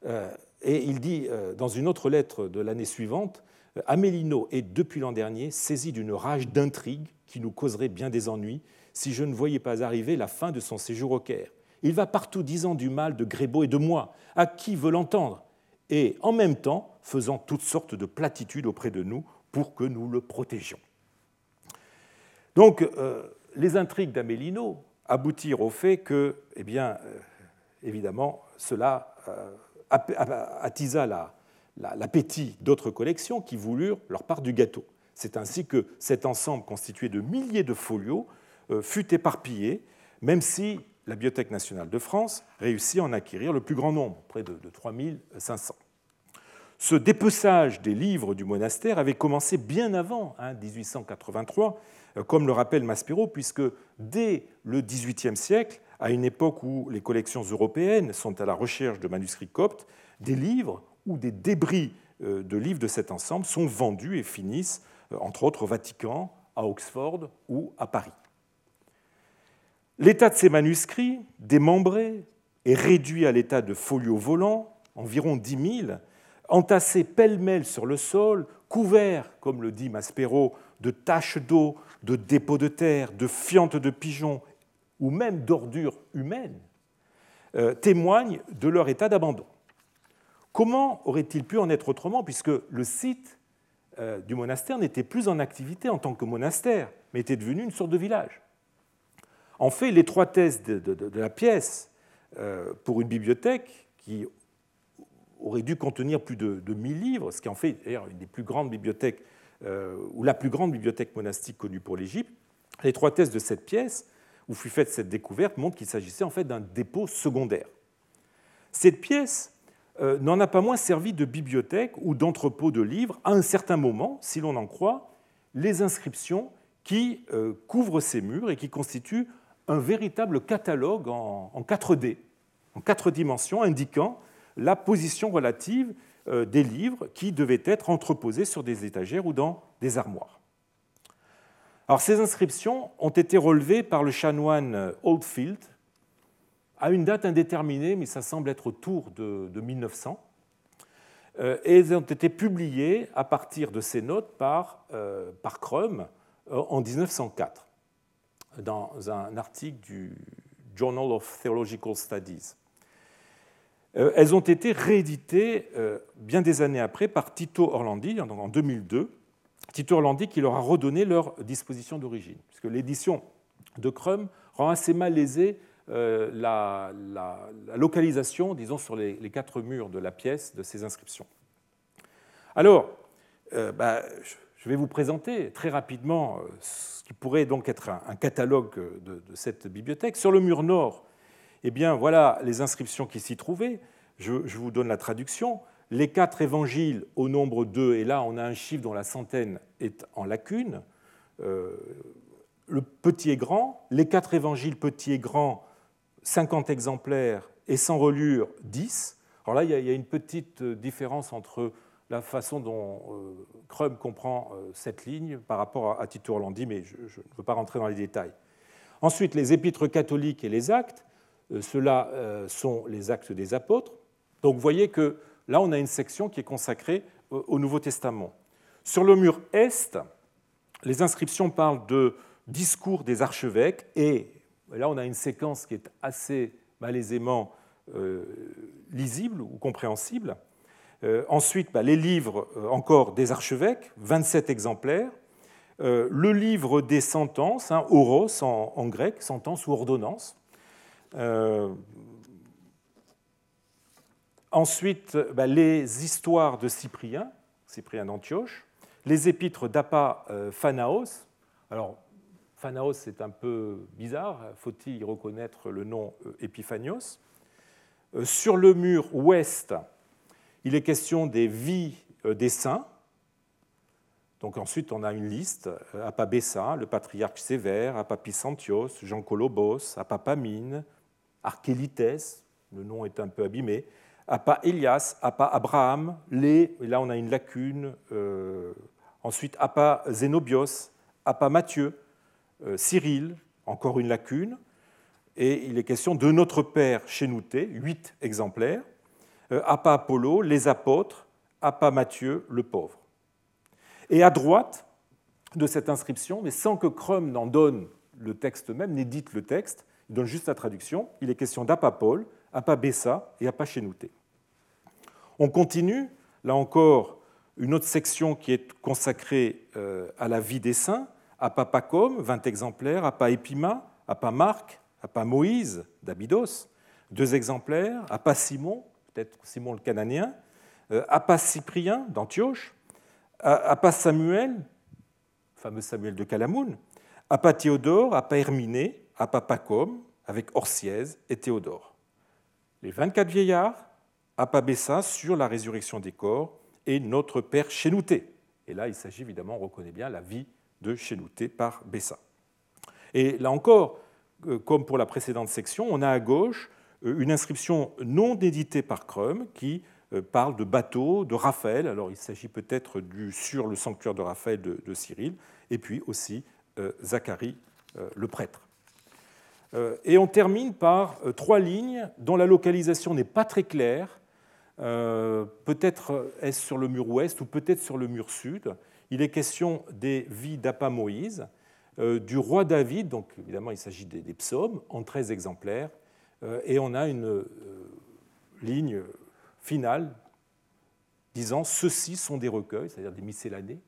euh, Et il dit, euh, dans une autre lettre de l'année suivante, « Amélineau est, depuis l'an dernier, saisi d'une rage d'intrigue qui nous causerait bien des ennuis si je ne voyais pas arriver la fin de son séjour au Caire. Il va partout disant du mal de Grébeau et de moi, à qui veut l'entendre, et en même temps faisant toutes sortes de platitudes auprès de nous pour que nous le protégions. » Donc, euh, les intrigues d'Amélineau aboutirent au fait que, eh bien, euh, évidemment, cela euh, attisa la, la, l'appétit d'autres collections qui voulurent leur part du gâteau. C'est ainsi que cet ensemble constitué de milliers de folios euh, fut éparpillé, même si la Bibliothèque nationale de France réussit à en acquérir le plus grand nombre, près de trois mille cinq cents. Ce dépeçage des livres du monastère avait commencé bien avant hein, dix-huit cent quatre-vingt-trois, comme le rappelle Maspero, puisque dès le XVIIIe siècle, à une époque où les collections européennes sont à la recherche de manuscrits coptes, des livres ou des débris de livres de cet ensemble sont vendus et finissent, entre autres, au Vatican, à Oxford ou à Paris. L'état de ces manuscrits, démembrés et réduits à l'état de folios volants, environ dix mille, entassés pêle-mêle sur le sol, couverts, comme le dit Maspero, de taches d'eau, de dépôts de terre, de fientes de pigeons ou même d'ordures humaines, euh, témoignent de leur état d'abandon. Comment aurait-il pu en être autrement, puisque le site euh, du monastère n'était plus en activité en tant que monastère, mais était devenu une sorte de village ? En fait, l'étroitesse de, de, de la pièce euh, pour une bibliothèque qui aurait dû contenir plus de, de mille livres, ce qui en fait d'ailleurs une des plus grandes bibliothèques, euh, ou la plus grande bibliothèque monastique connue pour l'Égypte, l'étroitesse de cette pièce où fut faite cette découverte montre qu'il s'agissait en fait d'un dépôt secondaire. Cette pièce euh, n'en a pas moins servi de bibliothèque ou d'entrepôt de livres à un certain moment, si l'on en croit, les inscriptions qui euh, couvrent ces murs et qui constituent un véritable catalogue en quatre D, en quatre dimensions, indiquant la position relative des livres qui devaient être entreposés sur des étagères ou dans des armoires. Alors, ces inscriptions ont été relevées par le chanoine Oldfield à une date indéterminée, mais ça semble être autour de mille neuf cents, et elles ont été publiées à partir de ces notes par, par Crum en dix-neuf cent quatre. Dans un article du Journal of Theological Studies. Elles ont été rééditées bien des années après par Tito Orlandi, en deux mille deux. Tito Orlandi qui leur a redonné leur disposition d'origine, puisque l'édition de Crum rend assez malaisée la, la, la localisation, disons, sur les, les quatre murs de la pièce de ces inscriptions. Alors, euh, bah, je, Je vais vous présenter très rapidement ce qui pourrait donc être un, un catalogue de, de cette bibliothèque. Sur le mur nord, eh bien, voilà les inscriptions qui s'y trouvaient. Je, je vous donne la traduction. Les quatre évangiles au nombre deux, et là on a un chiffre dont la centaine est en lacune, euh, le petit et grand, les quatre évangiles petit et grand, cinquante exemplaires et sans reliure, dix. Alors là, il y a, il y a une petite différence entre la façon dont euh, Crum comprend euh, cette ligne par rapport à, à Tito Orlandi, mais je, je ne veux pas rentrer dans les détails. Ensuite, les épîtres catholiques et les actes, euh, ceux-là euh, sont les actes des apôtres. Donc vous voyez que là, on a une section qui est consacrée au Nouveau Testament. Sur le mur est, les inscriptions parlent de discours des archevêques, et là, on a une séquence qui est assez malaisément euh, lisible ou compréhensible. Euh, ensuite, bah, les livres euh, encore des archevêques, vingt-sept exemplaires. Euh, le livre des sentences, hein, oros en, en grec, sentence ou ordonnance. Euh, Ensuite, les histoires de Cyprien, Cyprien d'Antioche, les épîtres d'Appa Phanaos. Alors, Phanaos, c'est un peu bizarre, faut-il y reconnaître le nom Épiphanios. Sur le mur ouest, il est question des vies des saints. Donc ensuite, on a une liste, Appa Bessa, le patriarche sévère, Appa Picentios, Jean Colobos, Appa Pamine, Archélites, le nom est un peu abîmé, Appa Elias, Appa Abraham, les, et là on a une lacune, euh, ensuite Appa Zénobios, Appa Matthieu, euh, Cyril, encore une lacune, et il est question de Notre Père Chénouté, huit exemplaires, euh, Appa Apollo, les apôtres, Appa Matthieu, le pauvre. Et à droite de cette inscription, mais sans que Crum n'en donne le texte même, n'édite le texte, il donne juste la traduction, il est question d'Appa Paul, Appa Bessa et Appa Chénouté. On continue, là encore, une autre section qui est consacrée à la vie des saints, Appa Pacôme, vingt exemplaires, Appa Épima, Appa Marc, Appa Moïse, d'Abydos, deux exemplaires, Appa Simon, peut-être Simon le Cananéen, Appa Cyprien, d'Antioche, Appa Samuel, le fameux Samuel de Calamoun, Appa Théodore, Appa Herminé, Appa Pacôme, avec Orsièse et Théodore. Les vingt-quatre vieillards, Appa Bessa sur la résurrection des corps et Notre Père Chénouté. Et là, il s'agit évidemment, on reconnaît bien la vie de Chénouté par Bessa. Et là encore, comme pour la précédente section, on a à gauche une inscription non éditée par Crum qui parle de bateaux, de Raphaël. Alors il s'agit peut-être du sur le sanctuaire de Raphaël de, de Cyril, et puis aussi euh, Zacharie euh, le prêtre. Et on termine par trois lignes dont la localisation n'est pas très claire. Euh, peut-être est-ce sur le mur ouest ou peut-être sur le mur sud. Il est question des vies d'Appa Moïse, euh, du roi David, donc évidemment il s'agit des, des psaumes, en treize exemplaires. Euh, et on a une euh, ligne finale disant « Ceux-ci sont des recueils », c'est-à-dire des miscellanés.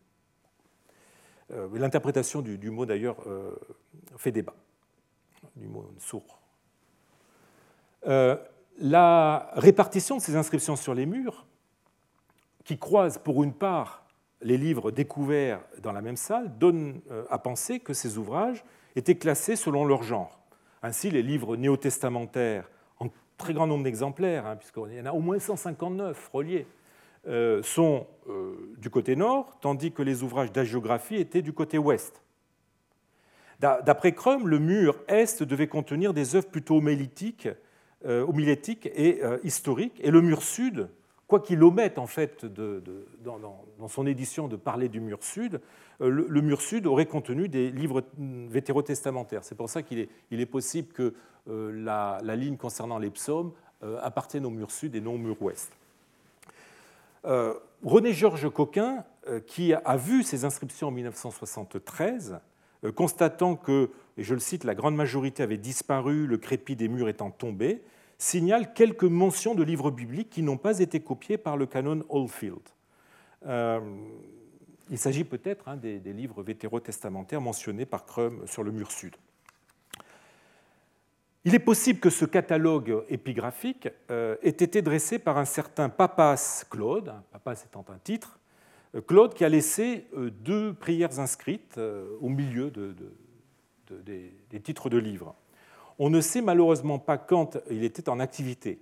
Euh, l'interprétation du, du mot d'ailleurs euh, fait débat. Du mot sourd. Euh, la répartition de ces inscriptions sur les murs, qui croisent pour une part les livres découverts dans la même salle, donne à penser que ces ouvrages étaient classés selon leur genre. Ainsi, les livres néo-testamentaires, en très grand nombre d'exemplaires, hein, puisqu'il y en a au moins cent cinquante-neuf reliés, euh, sont euh, du côté nord, tandis que les ouvrages d'hagiographie étaient du côté ouest. D'après Crum, le mur est devait contenir des œuvres plutôt homilétiques et historiques, et le mur sud, quoi qu'il omette en fait de, de, dans, dans son édition de parler du mur sud, le, le mur sud aurait contenu des livres vétérotestamentaires. C'est pour ça qu'il est, il est possible que la, la ligne concernant les psaumes appartienne au mur sud et non au mur ouest. Euh, René-Georges Coquin, qui a vu ces inscriptions en mille neuf cent soixante-treize, constatant que, et je le cite, la grande majorité avait disparu, le crépi des murs étant tombé, signale quelques mentions de livres bibliques qui n'ont pas été copiés par le canon Oldfield. Euh, il s'agit peut-être hein, des, des livres vétérotestamentaires mentionnés par Crum sur le mur sud. Il est possible que ce catalogue épigraphique euh, ait été dressé par un certain Papas Claude, Papas étant un titre, Claude qui a laissé deux prières inscrites au milieu de, de, de, des, des titres de livres. On ne sait malheureusement pas quand il était en activité.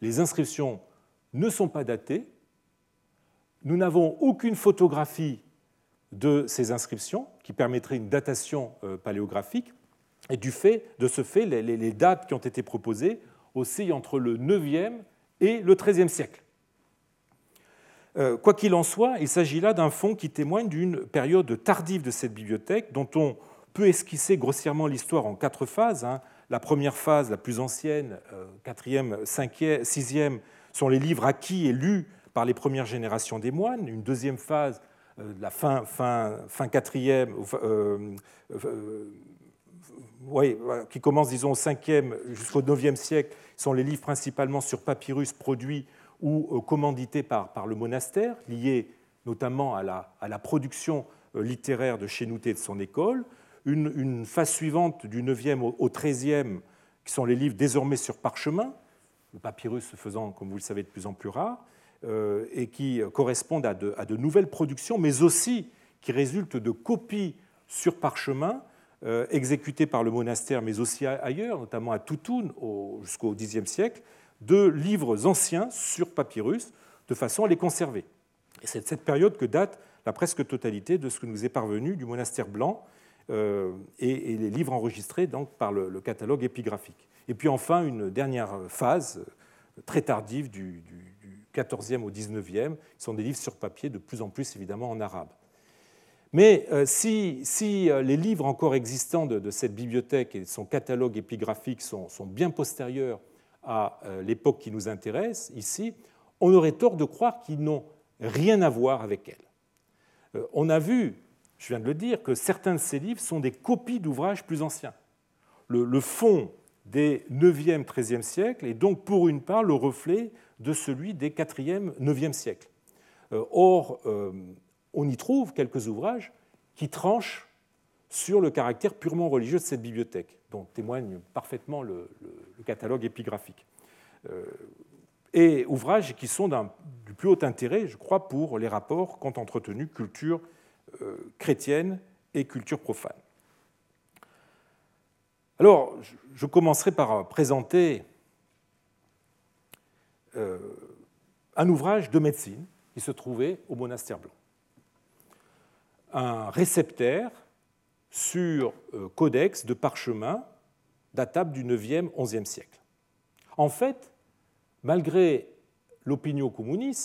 Les inscriptions ne sont pas datées. Nous n'avons aucune photographie de ces inscriptions qui permettrait une datation paléographique. Et du fait, de ce fait, les, les dates qui ont été proposées oscillent entre le neuvième et le treizième siècle. Quoi qu'il en soit, il s'agit là d'un fonds qui témoigne d'une période tardive de cette bibliothèque, dont on peut esquisser grossièrement l'histoire en quatre phases. La première phase, la plus ancienne, quatrième, cinquième, sixième, sont les livres acquis et lus par les premières générations des moines. Une deuxième phase, la fin, fin, fin quatrième, euh, euh, ouais, qui commence disons au cinquième jusqu'au neuvième siècle, sont les livres principalement sur papyrus produits ou commandités par, par le monastère, liés notamment à la, à la production littéraire de Chénouté et de son école. Une, une phase suivante du neuvième au, au treizième, qui sont les livres désormais sur parchemin, le papyrus se faisant, comme vous le savez, de plus en plus rare, euh, et qui correspondent à de, à de nouvelles productions, mais aussi qui résultent de copies sur parchemin euh, exécutées par le monastère, mais aussi ailleurs, notamment à Toutoun au, jusqu'au dixième siècle, de livres anciens sur papyrus, de façon à les conserver. Et c'est de cette période que date la presque totalité de ce que nous est parvenu du monastère blanc euh, et, et les livres enregistrés donc, par le, le catalogue épigraphique. Et puis enfin, une dernière phase très tardive du, du, du quatorzième au dix-neuvième, qui sont des livres sur papier, de plus en plus évidemment en arabe. Mais euh, si, si les livres encore existants de, de cette bibliothèque et de son catalogue épigraphique sont, sont bien postérieurs à l'époque qui nous intéresse, ici, on aurait tort de croire qu'ils n'ont rien à voir avec elle. On a vu, je viens de le dire, que certains de ces livres sont des copies d'ouvrages plus anciens. Le, le fond des neuvième, treizième siècles est donc pour une part le reflet de celui des quatrième, neuvième siècles. Or, on y trouve quelques ouvrages qui tranchent sur le caractère purement religieux de cette bibliothèque, dont témoigne parfaitement le, le, le catalogue épigraphique. Euh, et ouvrages qui sont d'un, du plus haut intérêt, je crois, pour les rapports qu'ont entretenu culture euh, chrétienne et culture profane. Alors, je, je commencerai par présenter euh, un ouvrage de médecine qui se trouvait au monastère blanc. Un réceptaire sur codex de parchemin datable du neuvième, onzième siècle. En fait, malgré l'opinio communis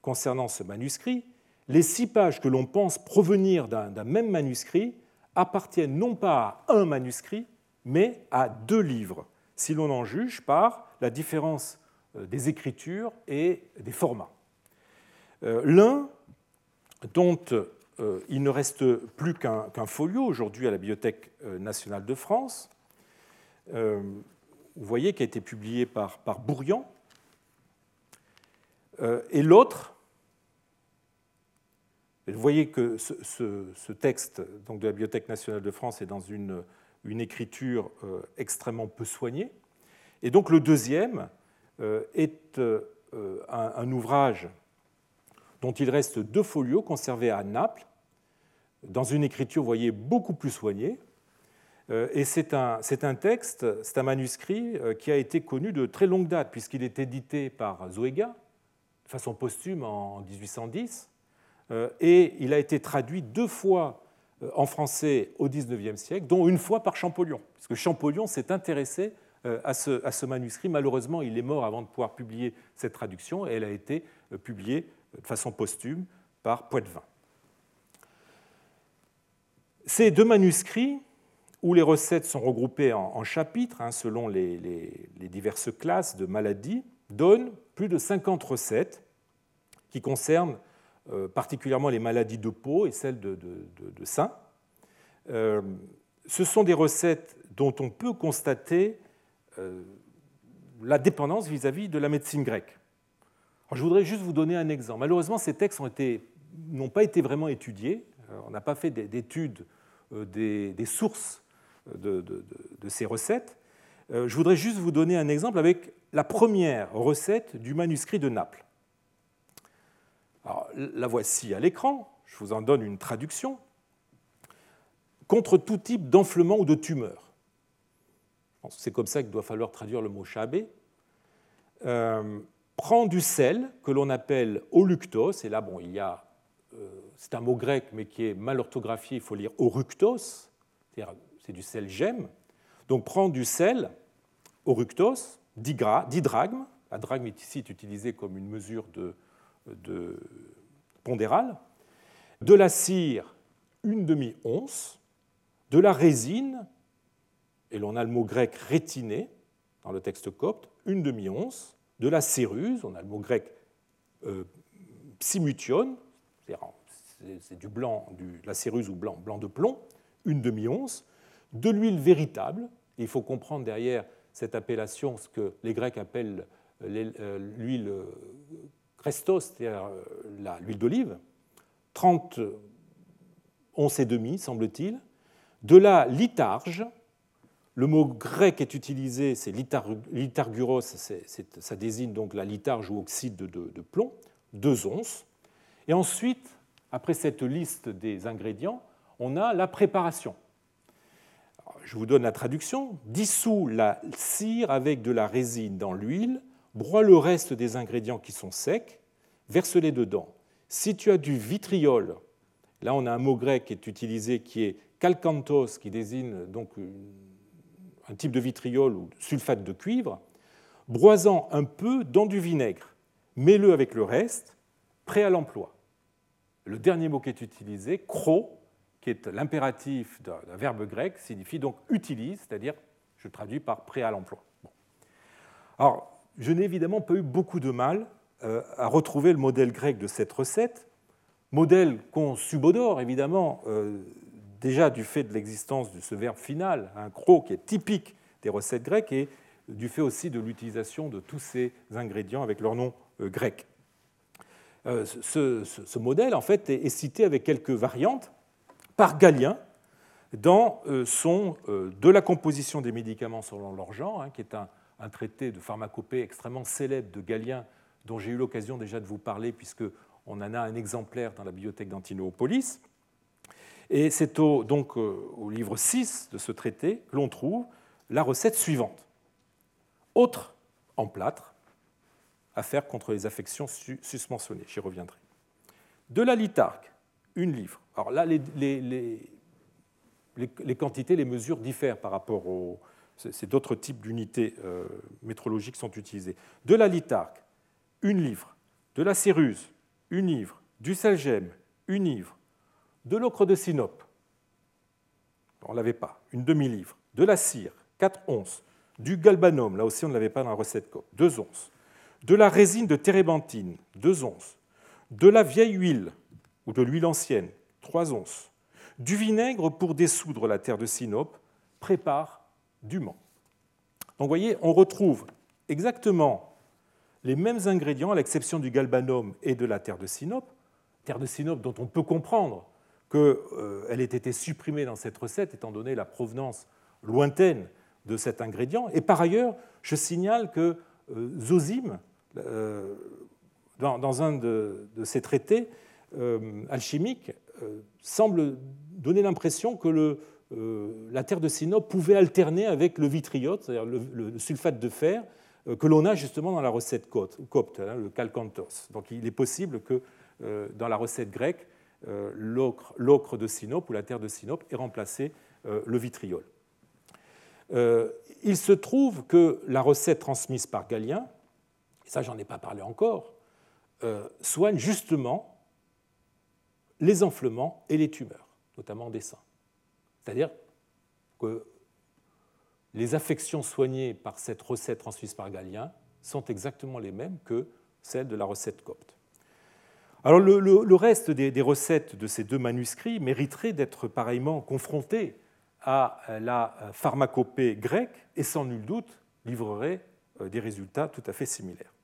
concernant ce manuscrit, les six pages que l'on pense provenir d'un, d'un même manuscrit appartiennent non pas à un manuscrit, mais à deux livres, si l'on en juge par la différence des écritures et des formats. L'un, dont il ne reste plus qu'un, qu'un folio aujourd'hui à la Bibliothèque nationale de France, euh, vous voyez, qui a été publié par, par Bourrian, euh, et l'autre, vous voyez que ce, ce, ce texte donc de la Bibliothèque nationale de France est dans une, une écriture euh, extrêmement peu soignée, et donc le deuxième euh, est euh, un, un ouvrage dont il reste deux folios conservés à Naples, dans une écriture, vous voyez, beaucoup plus soignée. Et c'est un, c'est un texte, c'est un manuscrit qui a été connu de très longue date, puisqu'il est édité par Zoéga, de façon posthume en dix-huit cent dix, et il a été traduit deux fois en français au dix-neuvième siècle, dont une fois par Champollion, puisque Champollion s'est intéressé à ce, à ce manuscrit. Malheureusement, il est mort avant de pouvoir publier cette traduction, et elle a été publiée de façon posthume par Poitvin. Ces deux manuscrits, où les recettes sont regroupées en, en chapitres, hein, selon les, les, les diverses classes de maladies, donnent plus de cinquante recettes qui concernent euh, particulièrement les maladies de peau et celles de, de, de, de sein. Euh, ce sont des recettes dont on peut constater euh, la dépendance vis-à-vis de la médecine grecque. Alors, je voudrais juste vous donner un exemple. Malheureusement, ces textes ont été, n'ont pas été vraiment étudiés. On n'a pas fait d'études des, des sources de, de, de ces recettes. Je voudrais juste vous donner un exemple avec la première recette du manuscrit de Naples. Alors, la voici à l'écran, je vous en donne une traduction. Contre tout type d'enflement ou de tumeur. Je pense que c'est comme ça qu'il doit falloir traduire le mot chabé. Euh, prend du sel que l'on appelle oluctos, et là, bon, il y a, euh, c'est un mot grec, mais qui est mal orthographié, il faut lire oructos, c'est-à-dire c'est du sel gemme. Donc, prend du sel, oructos, dix drachmes, la drachme est ici utilisée comme une mesure de, de pondérale, de la cire, une demi-once, de la résine, et l'on a le mot grec rétiné dans le texte copte, une demi-once, de la céruse, on a le mot grec euh, psimution, c'est, c'est du blanc, du, la céruse ou blanc, blanc de plomb, une demi-once, de l'huile véritable, et il faut comprendre derrière cette appellation ce que les Grecs appellent l'huile crestos, c'est-à-dire la, l'huile d'olive, trente onces et demi, semble-t-il, de la litharge. Le mot grec est utilisé, c'est litarguros, c'est, c'est, ça désigne donc la litharge ou oxyde de, de, de plomb, deux onces. Et ensuite, après cette liste des ingrédients, on a la préparation. Alors, je vous donne la traduction. Dissous la cire avec de la résine dans l'huile, broie le reste des ingrédients qui sont secs, verse-les dedans. Si tu as du vitriol, là on a un mot grec qui est utilisé qui est calcanthos, qui désigne donc un type de vitriol ou sulfate de cuivre, broisant un peu dans du vinaigre, mets-le avec le reste, prêt à l'emploi. Le dernier mot qui est utilisé, kro, qui est l'impératif d'un verbe grec, signifie donc utilise, c'est-à-dire je traduis par prêt à l'emploi. Bon. Alors, je n'ai évidemment pas eu beaucoup de mal à retrouver le modèle grec de cette recette, modèle qu'on subodore évidemment euh, déjà du fait de l'existence de ce verbe final, un cro qui est typique des recettes grecques et du fait aussi de l'utilisation de tous ces ingrédients avec leur nom euh, grec. Euh, ce, ce, ce modèle en fait est, est cité avec quelques variantes par Galien dans euh, son euh, de la composition des médicaments selon leur genre, hein, qui est un, un traité de pharmacopée extrêmement célèbre de Galien dont j'ai eu l'occasion déjà de vous parler puisque on en a un exemplaire dans la bibliothèque d'Antinopolis. Et c'est au, donc au livre six de ce traité que l'on trouve la recette suivante. Autre en plâtre, à faire contre les affections susmentionnées. J'y reviendrai. De la litharque, une livre. Alors là, les, les, les, les, les quantités, les mesures diffèrent par rapport aux... C'est d'autres types d'unités euh, métrologiques sont utilisées. De la litharque, une livre. De la céruse, une ivre, du salgemme, une ivre, de l'ocre de sinope, on ne l'avait pas, une demi-livre, de la cire, quatre onces, du galbanum, là aussi on ne l'avait pas dans la recette copte, deux onces, de la résine de térébenthine, deux onces, de la vieille huile ou de l'huile ancienne, trois onces, du vinaigre pour dessoudre la terre de sinope, prépare dûment. Donc vous voyez, on retrouve exactement les mêmes ingrédients, à l'exception du galbanum et de la terre de sinope, terre de sinope dont on peut comprendre qu'elle ait été supprimée dans cette recette, étant donné la provenance lointaine de cet ingrédient. Et par ailleurs, je signale que Zosime, dans un de ses traités alchimiques, semble donner l'impression que le, la terre de sinope pouvait alterner avec le vitriote, c'est-à-dire le sulfate de fer, que l'on a justement dans la recette copte, le calcanthos. Donc il est possible que dans la recette grecque, l'ocre, l'ocre de sinope ou la terre de sinope ait remplacé le vitriol. Il se trouve que la recette transmise par Galien, et ça j'en ai pas parlé encore, soigne justement les enflements et les tumeurs, notamment des seins. C'est-à-dire que les affections soignées par cette recette transmise par Galien sont exactement les mêmes que celles de la recette copte. Alors, le, le, le reste des, des recettes de ces deux manuscrits mériterait d'être pareillement confronté à la pharmacopée grecque et sans nul doute livrerait des résultats tout à fait similaires.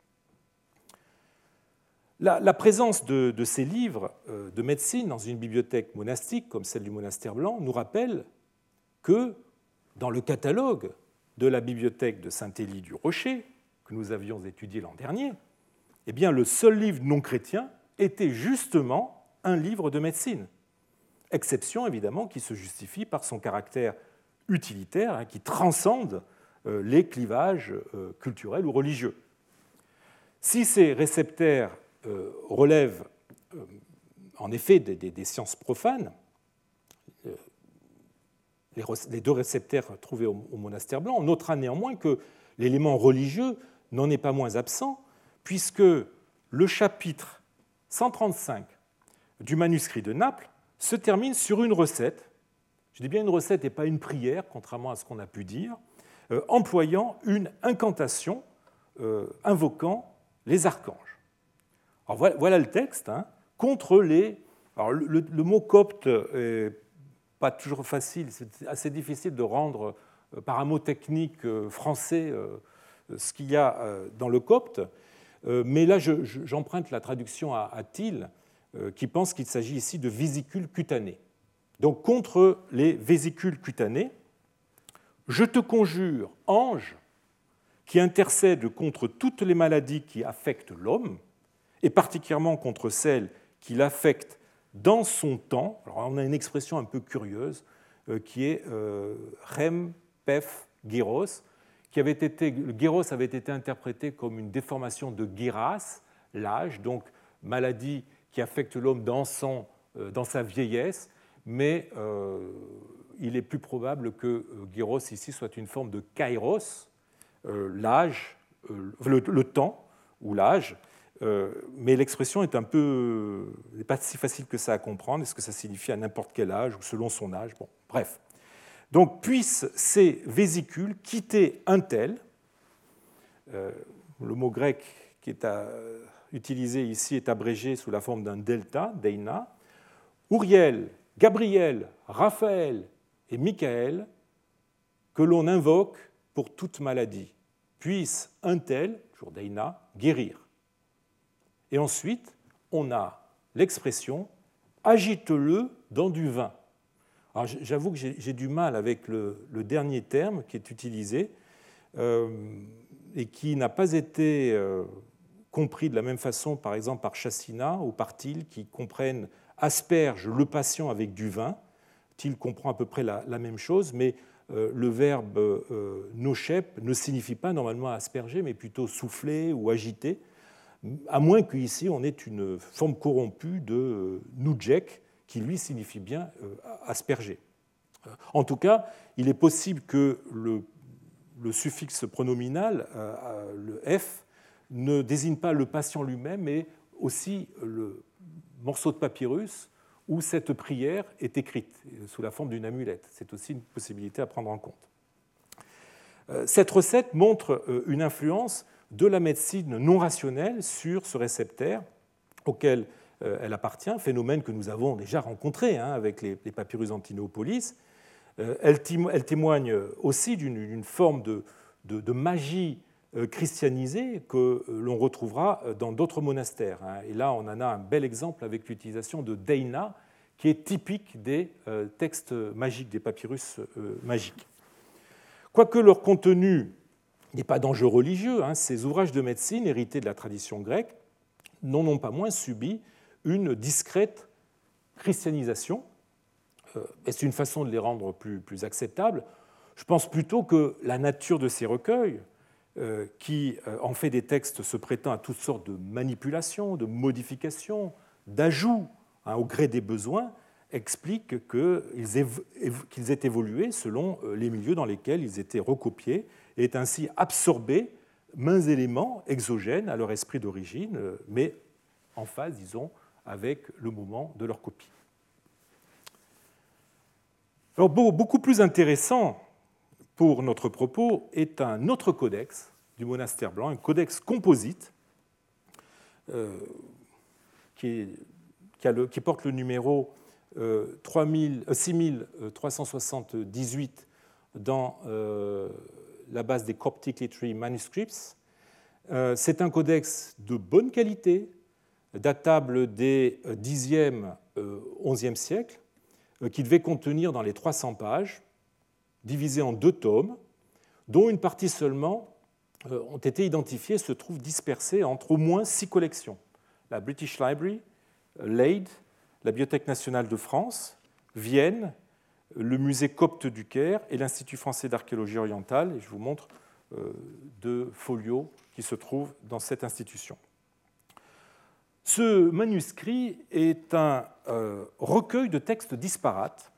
La, la présence de, de ces livres de médecine dans une bibliothèque monastique comme celle du monastère blanc nous rappelle que dans le catalogue de la bibliothèque de Saint-Élie du Rocher, que nous avions étudié l'an dernier, eh bien, le seul livre non chrétien était justement un livre de médecine. Exception, évidemment, qui se justifie par son caractère utilitaire, qui transcende les clivages culturels ou religieux. Si ces réceptaires relèvent en effet des sciences profanes, les deux réceptaires trouvés au monastère blanc, on notera néanmoins que l'élément religieux n'en est pas moins absent, puisque le chapitre cent trente-cinq du manuscrit de Naples se termine sur une recette, je dis bien une recette et pas une prière, contrairement à ce qu'on a pu dire, euh, employant une incantation euh, invoquant les archanges. Alors voilà, voilà le texte, hein, contre les... Alors le, le, le mot copte n'est pas toujours facile, c'est assez difficile de rendre euh, par un mot technique euh, français euh, ce qu'il y a euh, dans le copte, euh, mais là je, je, j'emprunte la traduction à, à Thiel, euh, qui pense qu'il s'agit ici de vésicules cutanées. Donc contre les vésicules cutanées, je te conjure, ange, qui intercède contre toutes les maladies qui affectent l'homme, et particulièrement contre celles qui l'affectent dans son temps. Alors on a une expression un peu curieuse euh, qui est euh, rem, pef, gyros, qui avait été, le gyros avait été interprété comme une déformation de gyras, l'âge, donc maladie qui affecte l'homme dans, son, euh, dans sa vieillesse, mais euh, il est plus probable que gyros ici soit une forme de kairos, euh, l'âge, euh, le, le temps ou l'âge, euh, mais l'expression est un peu, n'est pas si facile que ça à comprendre. Est-ce que ça signifie à n'importe quel âge ou selon son âge ? Bon, bref. Donc, puissent ces vésicules quitter un tel, euh, le mot grec qui est à, utilisé ici est abrégé sous la forme d'un delta, deina, Ouriel, Gabriel, Raphaël et Michaël, que l'on invoque pour toute maladie, puisse un tel, toujours Daina, guérir. Et ensuite, on a l'expression « agite-le dans du vin ». Alors, j'avoue que j'ai, j'ai du mal avec le, le dernier terme qui est utilisé euh, et qui n'a pas été euh, compris de la même façon, par exemple, par Chassina ou par Thiel, qui comprennent asperge le patient avec du vin. Thiel comprend à peu près la, la même chose, mais euh, le verbe euh, « nochep » ne signifie pas normalement asperger, mais plutôt souffler ou agiter, à moins qu'ici on ait une forme corrompue de euh, « nujek », qui lui signifie bien euh, asperger. En tout cas, il est possible que le, le suffixe pronominal, euh, le « f », ne désigne pas le patient lui-même, mais aussi le morceau de papyrus où cette prière est écrite sous la forme d'une amulette. C'est aussi une possibilité à prendre en compte. Cette recette montre une influence de la médecine non rationnelle sur ce réceptaire auquel elle appartient, phénomène que nous avons déjà rencontré avec les papyrus d'Antinopolis. Elle témoigne aussi d'une forme de magie christianisée que l'on retrouvera dans d'autres monastères. Et là, on en a un bel exemple avec l'utilisation de Deina, qui est typique des textes magiques, des papyrus magiques. Quoique leur contenu n'est pas d'enjeu religieux, ces ouvrages de médecine hérités de la tradition grecque n'en ont pas moins subi une discrète christianisation. Et c'est une façon de les rendre plus, plus acceptables. Je pense plutôt que la nature de ces recueils, qui en fait des textes se prêtant à toutes sortes de manipulations, de modifications, d'ajouts hein, au gré des besoins, explique qu'ils évo- évo- qu'ils aient évolué selon les milieux dans lesquels ils étaient recopiés et aient ainsi absorbé maints éléments exogènes à leur esprit d'origine, mais en phase, disons, avec le moment de leur copie. Alors, beaucoup plus intéressant pour notre propos, est un autre codex du monastère blanc, un codex composite euh, qui, est, qui, a le, qui porte le numéro euh, six mille trois cent soixante-dix-huit dans euh, la base des Coptic Literary Manuscripts. Euh, c'est un codex de bonne qualité, datable des dixième, euh, onzième siècle, euh, qui devait contenir dans les trois cents pages, divisé en deux tomes, dont une partie seulement ont été identifiés et se trouvent dispersés entre au moins six collections. la British Library, l'A I D, la Bibliothèque nationale de France, Vienne, le musée copte du Caire et l'Institut français d'archéologie orientale. Et je vous montre euh, deux folios qui se trouvent dans cette institution. Ce manuscrit est un euh, recueil de textes disparates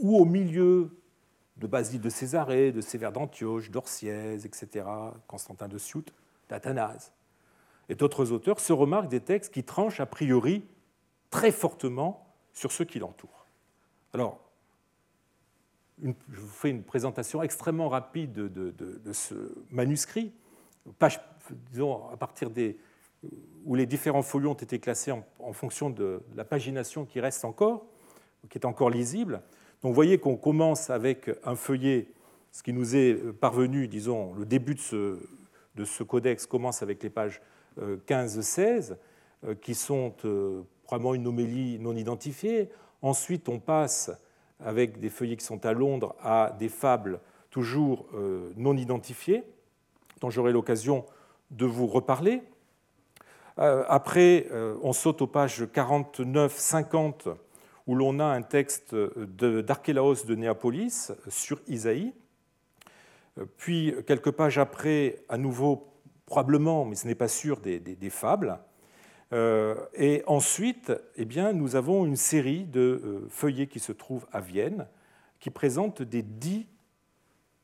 où, au milieu de Basile de Césarée, de Sévère d'Antioche, d'Orsièse, et cetera, Constantin de Siout, d'Athanase et d'autres auteurs, se remarquent des textes qui tranchent a priori très fortement sur ceux qui l'entourent. Alors, une, je vous fais une présentation extrêmement rapide de, de, de, de ce manuscrit, page, disons, à partir des, où les différents folios ont été classés en, en fonction de la pagination qui reste encore, qui est encore lisible. Donc, vous voyez qu'on commence avec un feuillet, ce qui nous est parvenu, disons, le début de ce, de ce codex commence avec les pages quinze seize, qui sont euh, probablement une homélie non identifiée. Ensuite, on passe, avec des feuillets qui sont à Londres, à des fables toujours euh, non identifiées, dont j'aurai l'occasion de vous reparler. Euh, après, euh, on saute aux pages quarante-neuf cinquante, où l'on a un texte de, d'Archélaos de Néapolis sur Isaïe. Puis, quelques pages après, à nouveau, probablement, mais ce n'est pas sûr, des, des, des fables. Euh, et ensuite, eh bien, nous avons une série de euh, feuillets qui se trouvent à Vienne, qui présentent des dits,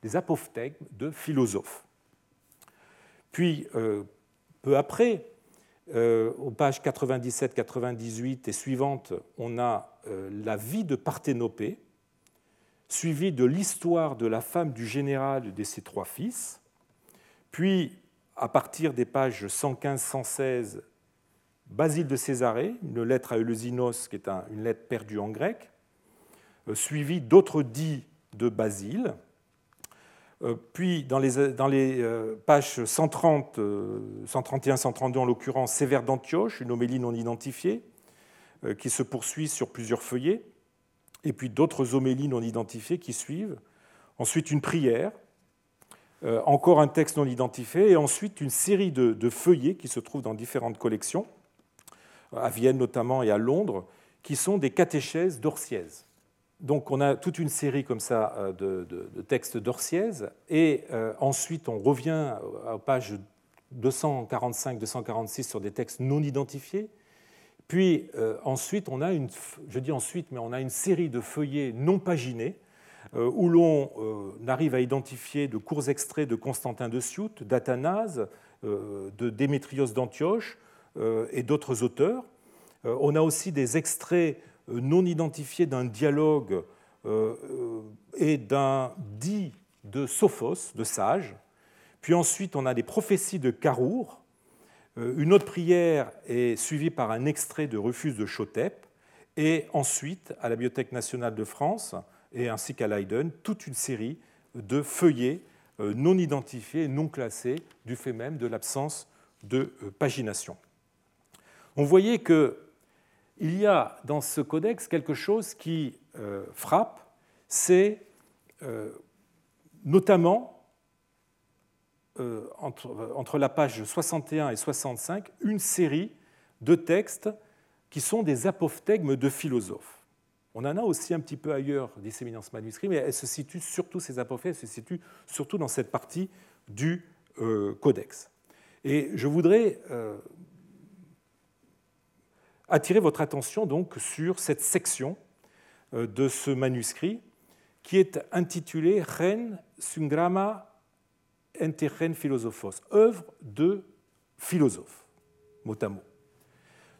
des apophthegmes de philosophes. Puis, euh, peu après, euh, aux pages quatre-vingt-dix-sept quatre-vingt-dix-huit et suivantes, on a euh, la vie de Parthénopée, suivie de l'histoire de la femme du général et de ses trois fils. Puis, à partir des pages cent quinze cent seize, Basile de Césarée, une lettre à Éleusinos, qui est une lettre perdue en grec, suivie d'autres dits de Basile. Puis, dans les, dans les pages cent trente, cent trente et un, cent trente-deux, en l'occurrence, Sévère d'Antioche, une homélie non identifiée, qui se poursuit sur plusieurs feuillets, et puis d'autres homélies non identifiées qui suivent. Ensuite, une prière, encore un texte non identifié, et ensuite une série de, de feuillets qui se trouvent dans différentes collections, à Vienne notamment et à Londres, qui sont des catéchèses d'Orsièse. Donc on a toute une série comme ça de, de, de textes d'Orsièse, et euh, ensuite on revient aux pages deux cent quarante-cinq deux cent quarante-six sur des textes non identifiés, puis euh, ensuite on a une, je dis ensuite, mais on a une série de feuillets non paginés, euh, où l'on euh, arrive à identifier de courts extraits de Constantin de Siout, d'Athanase, euh, de Démétrios d'Antioche, et d'autres auteurs. On a aussi des extraits non identifiés d'un dialogue et d'un dit de Sophos, de sage. Puis ensuite, on a des prophéties de Carour. Une autre prière est suivie par un extrait de Rufus de Chotep. Et ensuite, à la Bibliothèque nationale de France, et ainsi qu'à Leiden, toute une série de feuillets non identifiés, non classés, du fait même de l'absence de pagination. On voyait qu'il y a dans ce codex quelque chose qui euh, frappe, c'est euh, notamment, euh, entre, entre la page soixante et un et soixante-cinq, une série de textes qui sont des apophthegmes de philosophes. On en a aussi un petit peu ailleurs disséminés dans ce manuscrit, mais elles se situent surtout, ces apophthegmes se situent surtout dans cette partie du euh, codex. Et je voudrais... Euh, attirer votre attention donc sur cette section de ce manuscrit qui est intitulée « Ren Sungrama ente Ren Philosophos », œuvre de philosophes, mot à mot.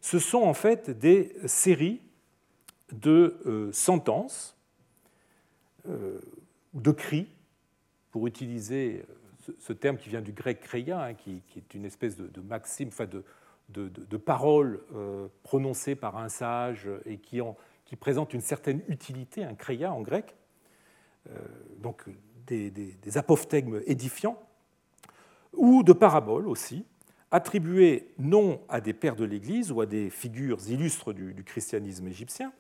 Ce sont en fait des séries de sentences, de cris, pour utiliser ce terme qui vient du grec « kreia », qui est une espèce de maxime, enfin de... De, de, de paroles euh, prononcées par un sage et qui, en, qui présentent une certaine utilité, un kreia en grec, euh, donc des, des, des apophthegmes édifiants, ou de paraboles aussi, attribuées non à des pères de l'Église ou à des figures illustres du, du christianisme égyptien.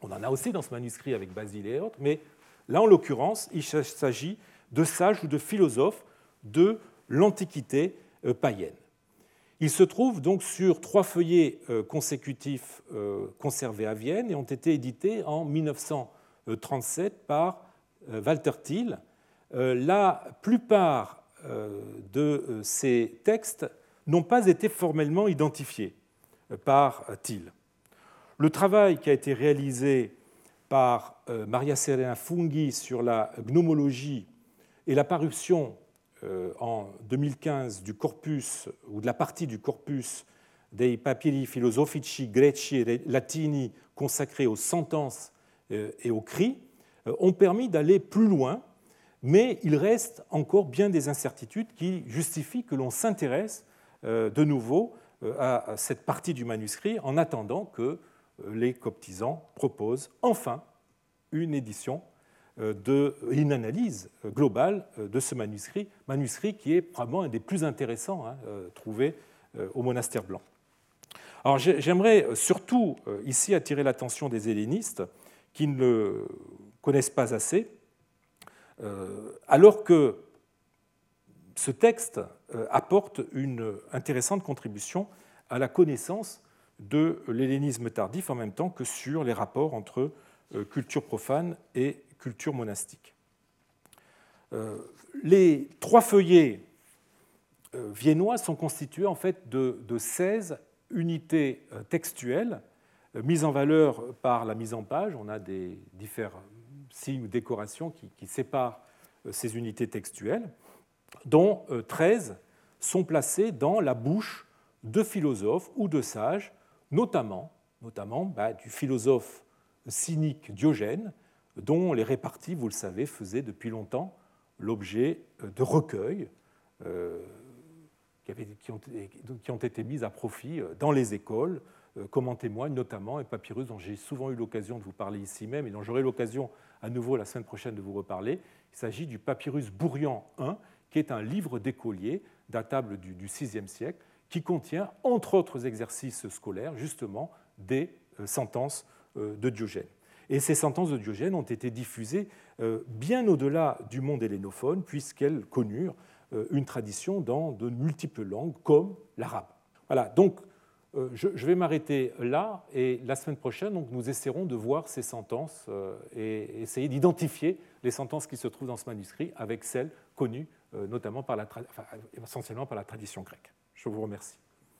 On en a aussi dans ce manuscrit avec Basile et autres, mais là, en l'occurrence, il s'agit de sages ou de philosophes de l'Antiquité païenne. Ils se trouvent donc sur trois feuillets consécutifs conservés à Vienne et ont été édités en mille neuf cent trente-sept par Walter Thiel. La plupart de ces textes n'ont pas été formellement identifiés par Thiel. Le travail qui a été réalisé par Maria Serena Funghi sur la gnomologie et la parution en deux mille quinze du corpus ou de la partie du corpus dei Papyri Philosophici Greci et Latini consacrés aux sentences et aux cris ont permis d'aller plus loin, mais il reste encore bien des incertitudes qui justifient que l'on s'intéresse de nouveau à cette partie du manuscrit en attendant que les coptisans proposent enfin une édition, de, une analyse globale de ce manuscrit, manuscrit qui est probablement un des plus intéressants hein, trouvés au monastère blanc. Alors j'aimerais surtout ici attirer l'attention des hellénistes qui ne le connaissent pas assez, alors que ce texte apporte une intéressante contribution à la connaissance de l'hellénisme tardif en même temps que sur les rapports entre culture profane et culture monastique. Les trois feuillets viennois sont constitués en fait de seize unités textuelles mises en valeur par la mise en page. On a des différents signes ou décorations qui séparent ces unités textuelles, dont treize sont placées dans la bouche de philosophes ou de sages, notamment, notamment bah, du philosophe cynique Diogène, dont les réparties, vous le savez, faisaient depuis longtemps l'objet de recueils euh, qui, avaient, qui, ont, qui ont été mis à profit dans les écoles, euh, comme en témoigne notamment un papyrus dont j'ai souvent eu l'occasion de vous parler ici même et dont j'aurai l'occasion à nouveau la semaine prochaine de vous reparler. Il s'agit du papyrus Bourian premier, qui est un livre d'écoliers datable du, du sixième siècle, qui contient, entre autres exercices scolaires, justement, des sentences de Diogène. Et ces sentences de Diogène ont été diffusées bien au-delà du monde hellénophone, puisqu'elles connurent une tradition dans de multiples langues, comme l'arabe. Voilà, donc je vais m'arrêter là, et la semaine prochaine, donc, nous essaierons de voir ces sentences et essayer d'identifier les sentences qui se trouvent dans ce manuscrit avec celles connues notamment par la tra... enfin, essentiellement par la tradition grecque. Je vous remercie.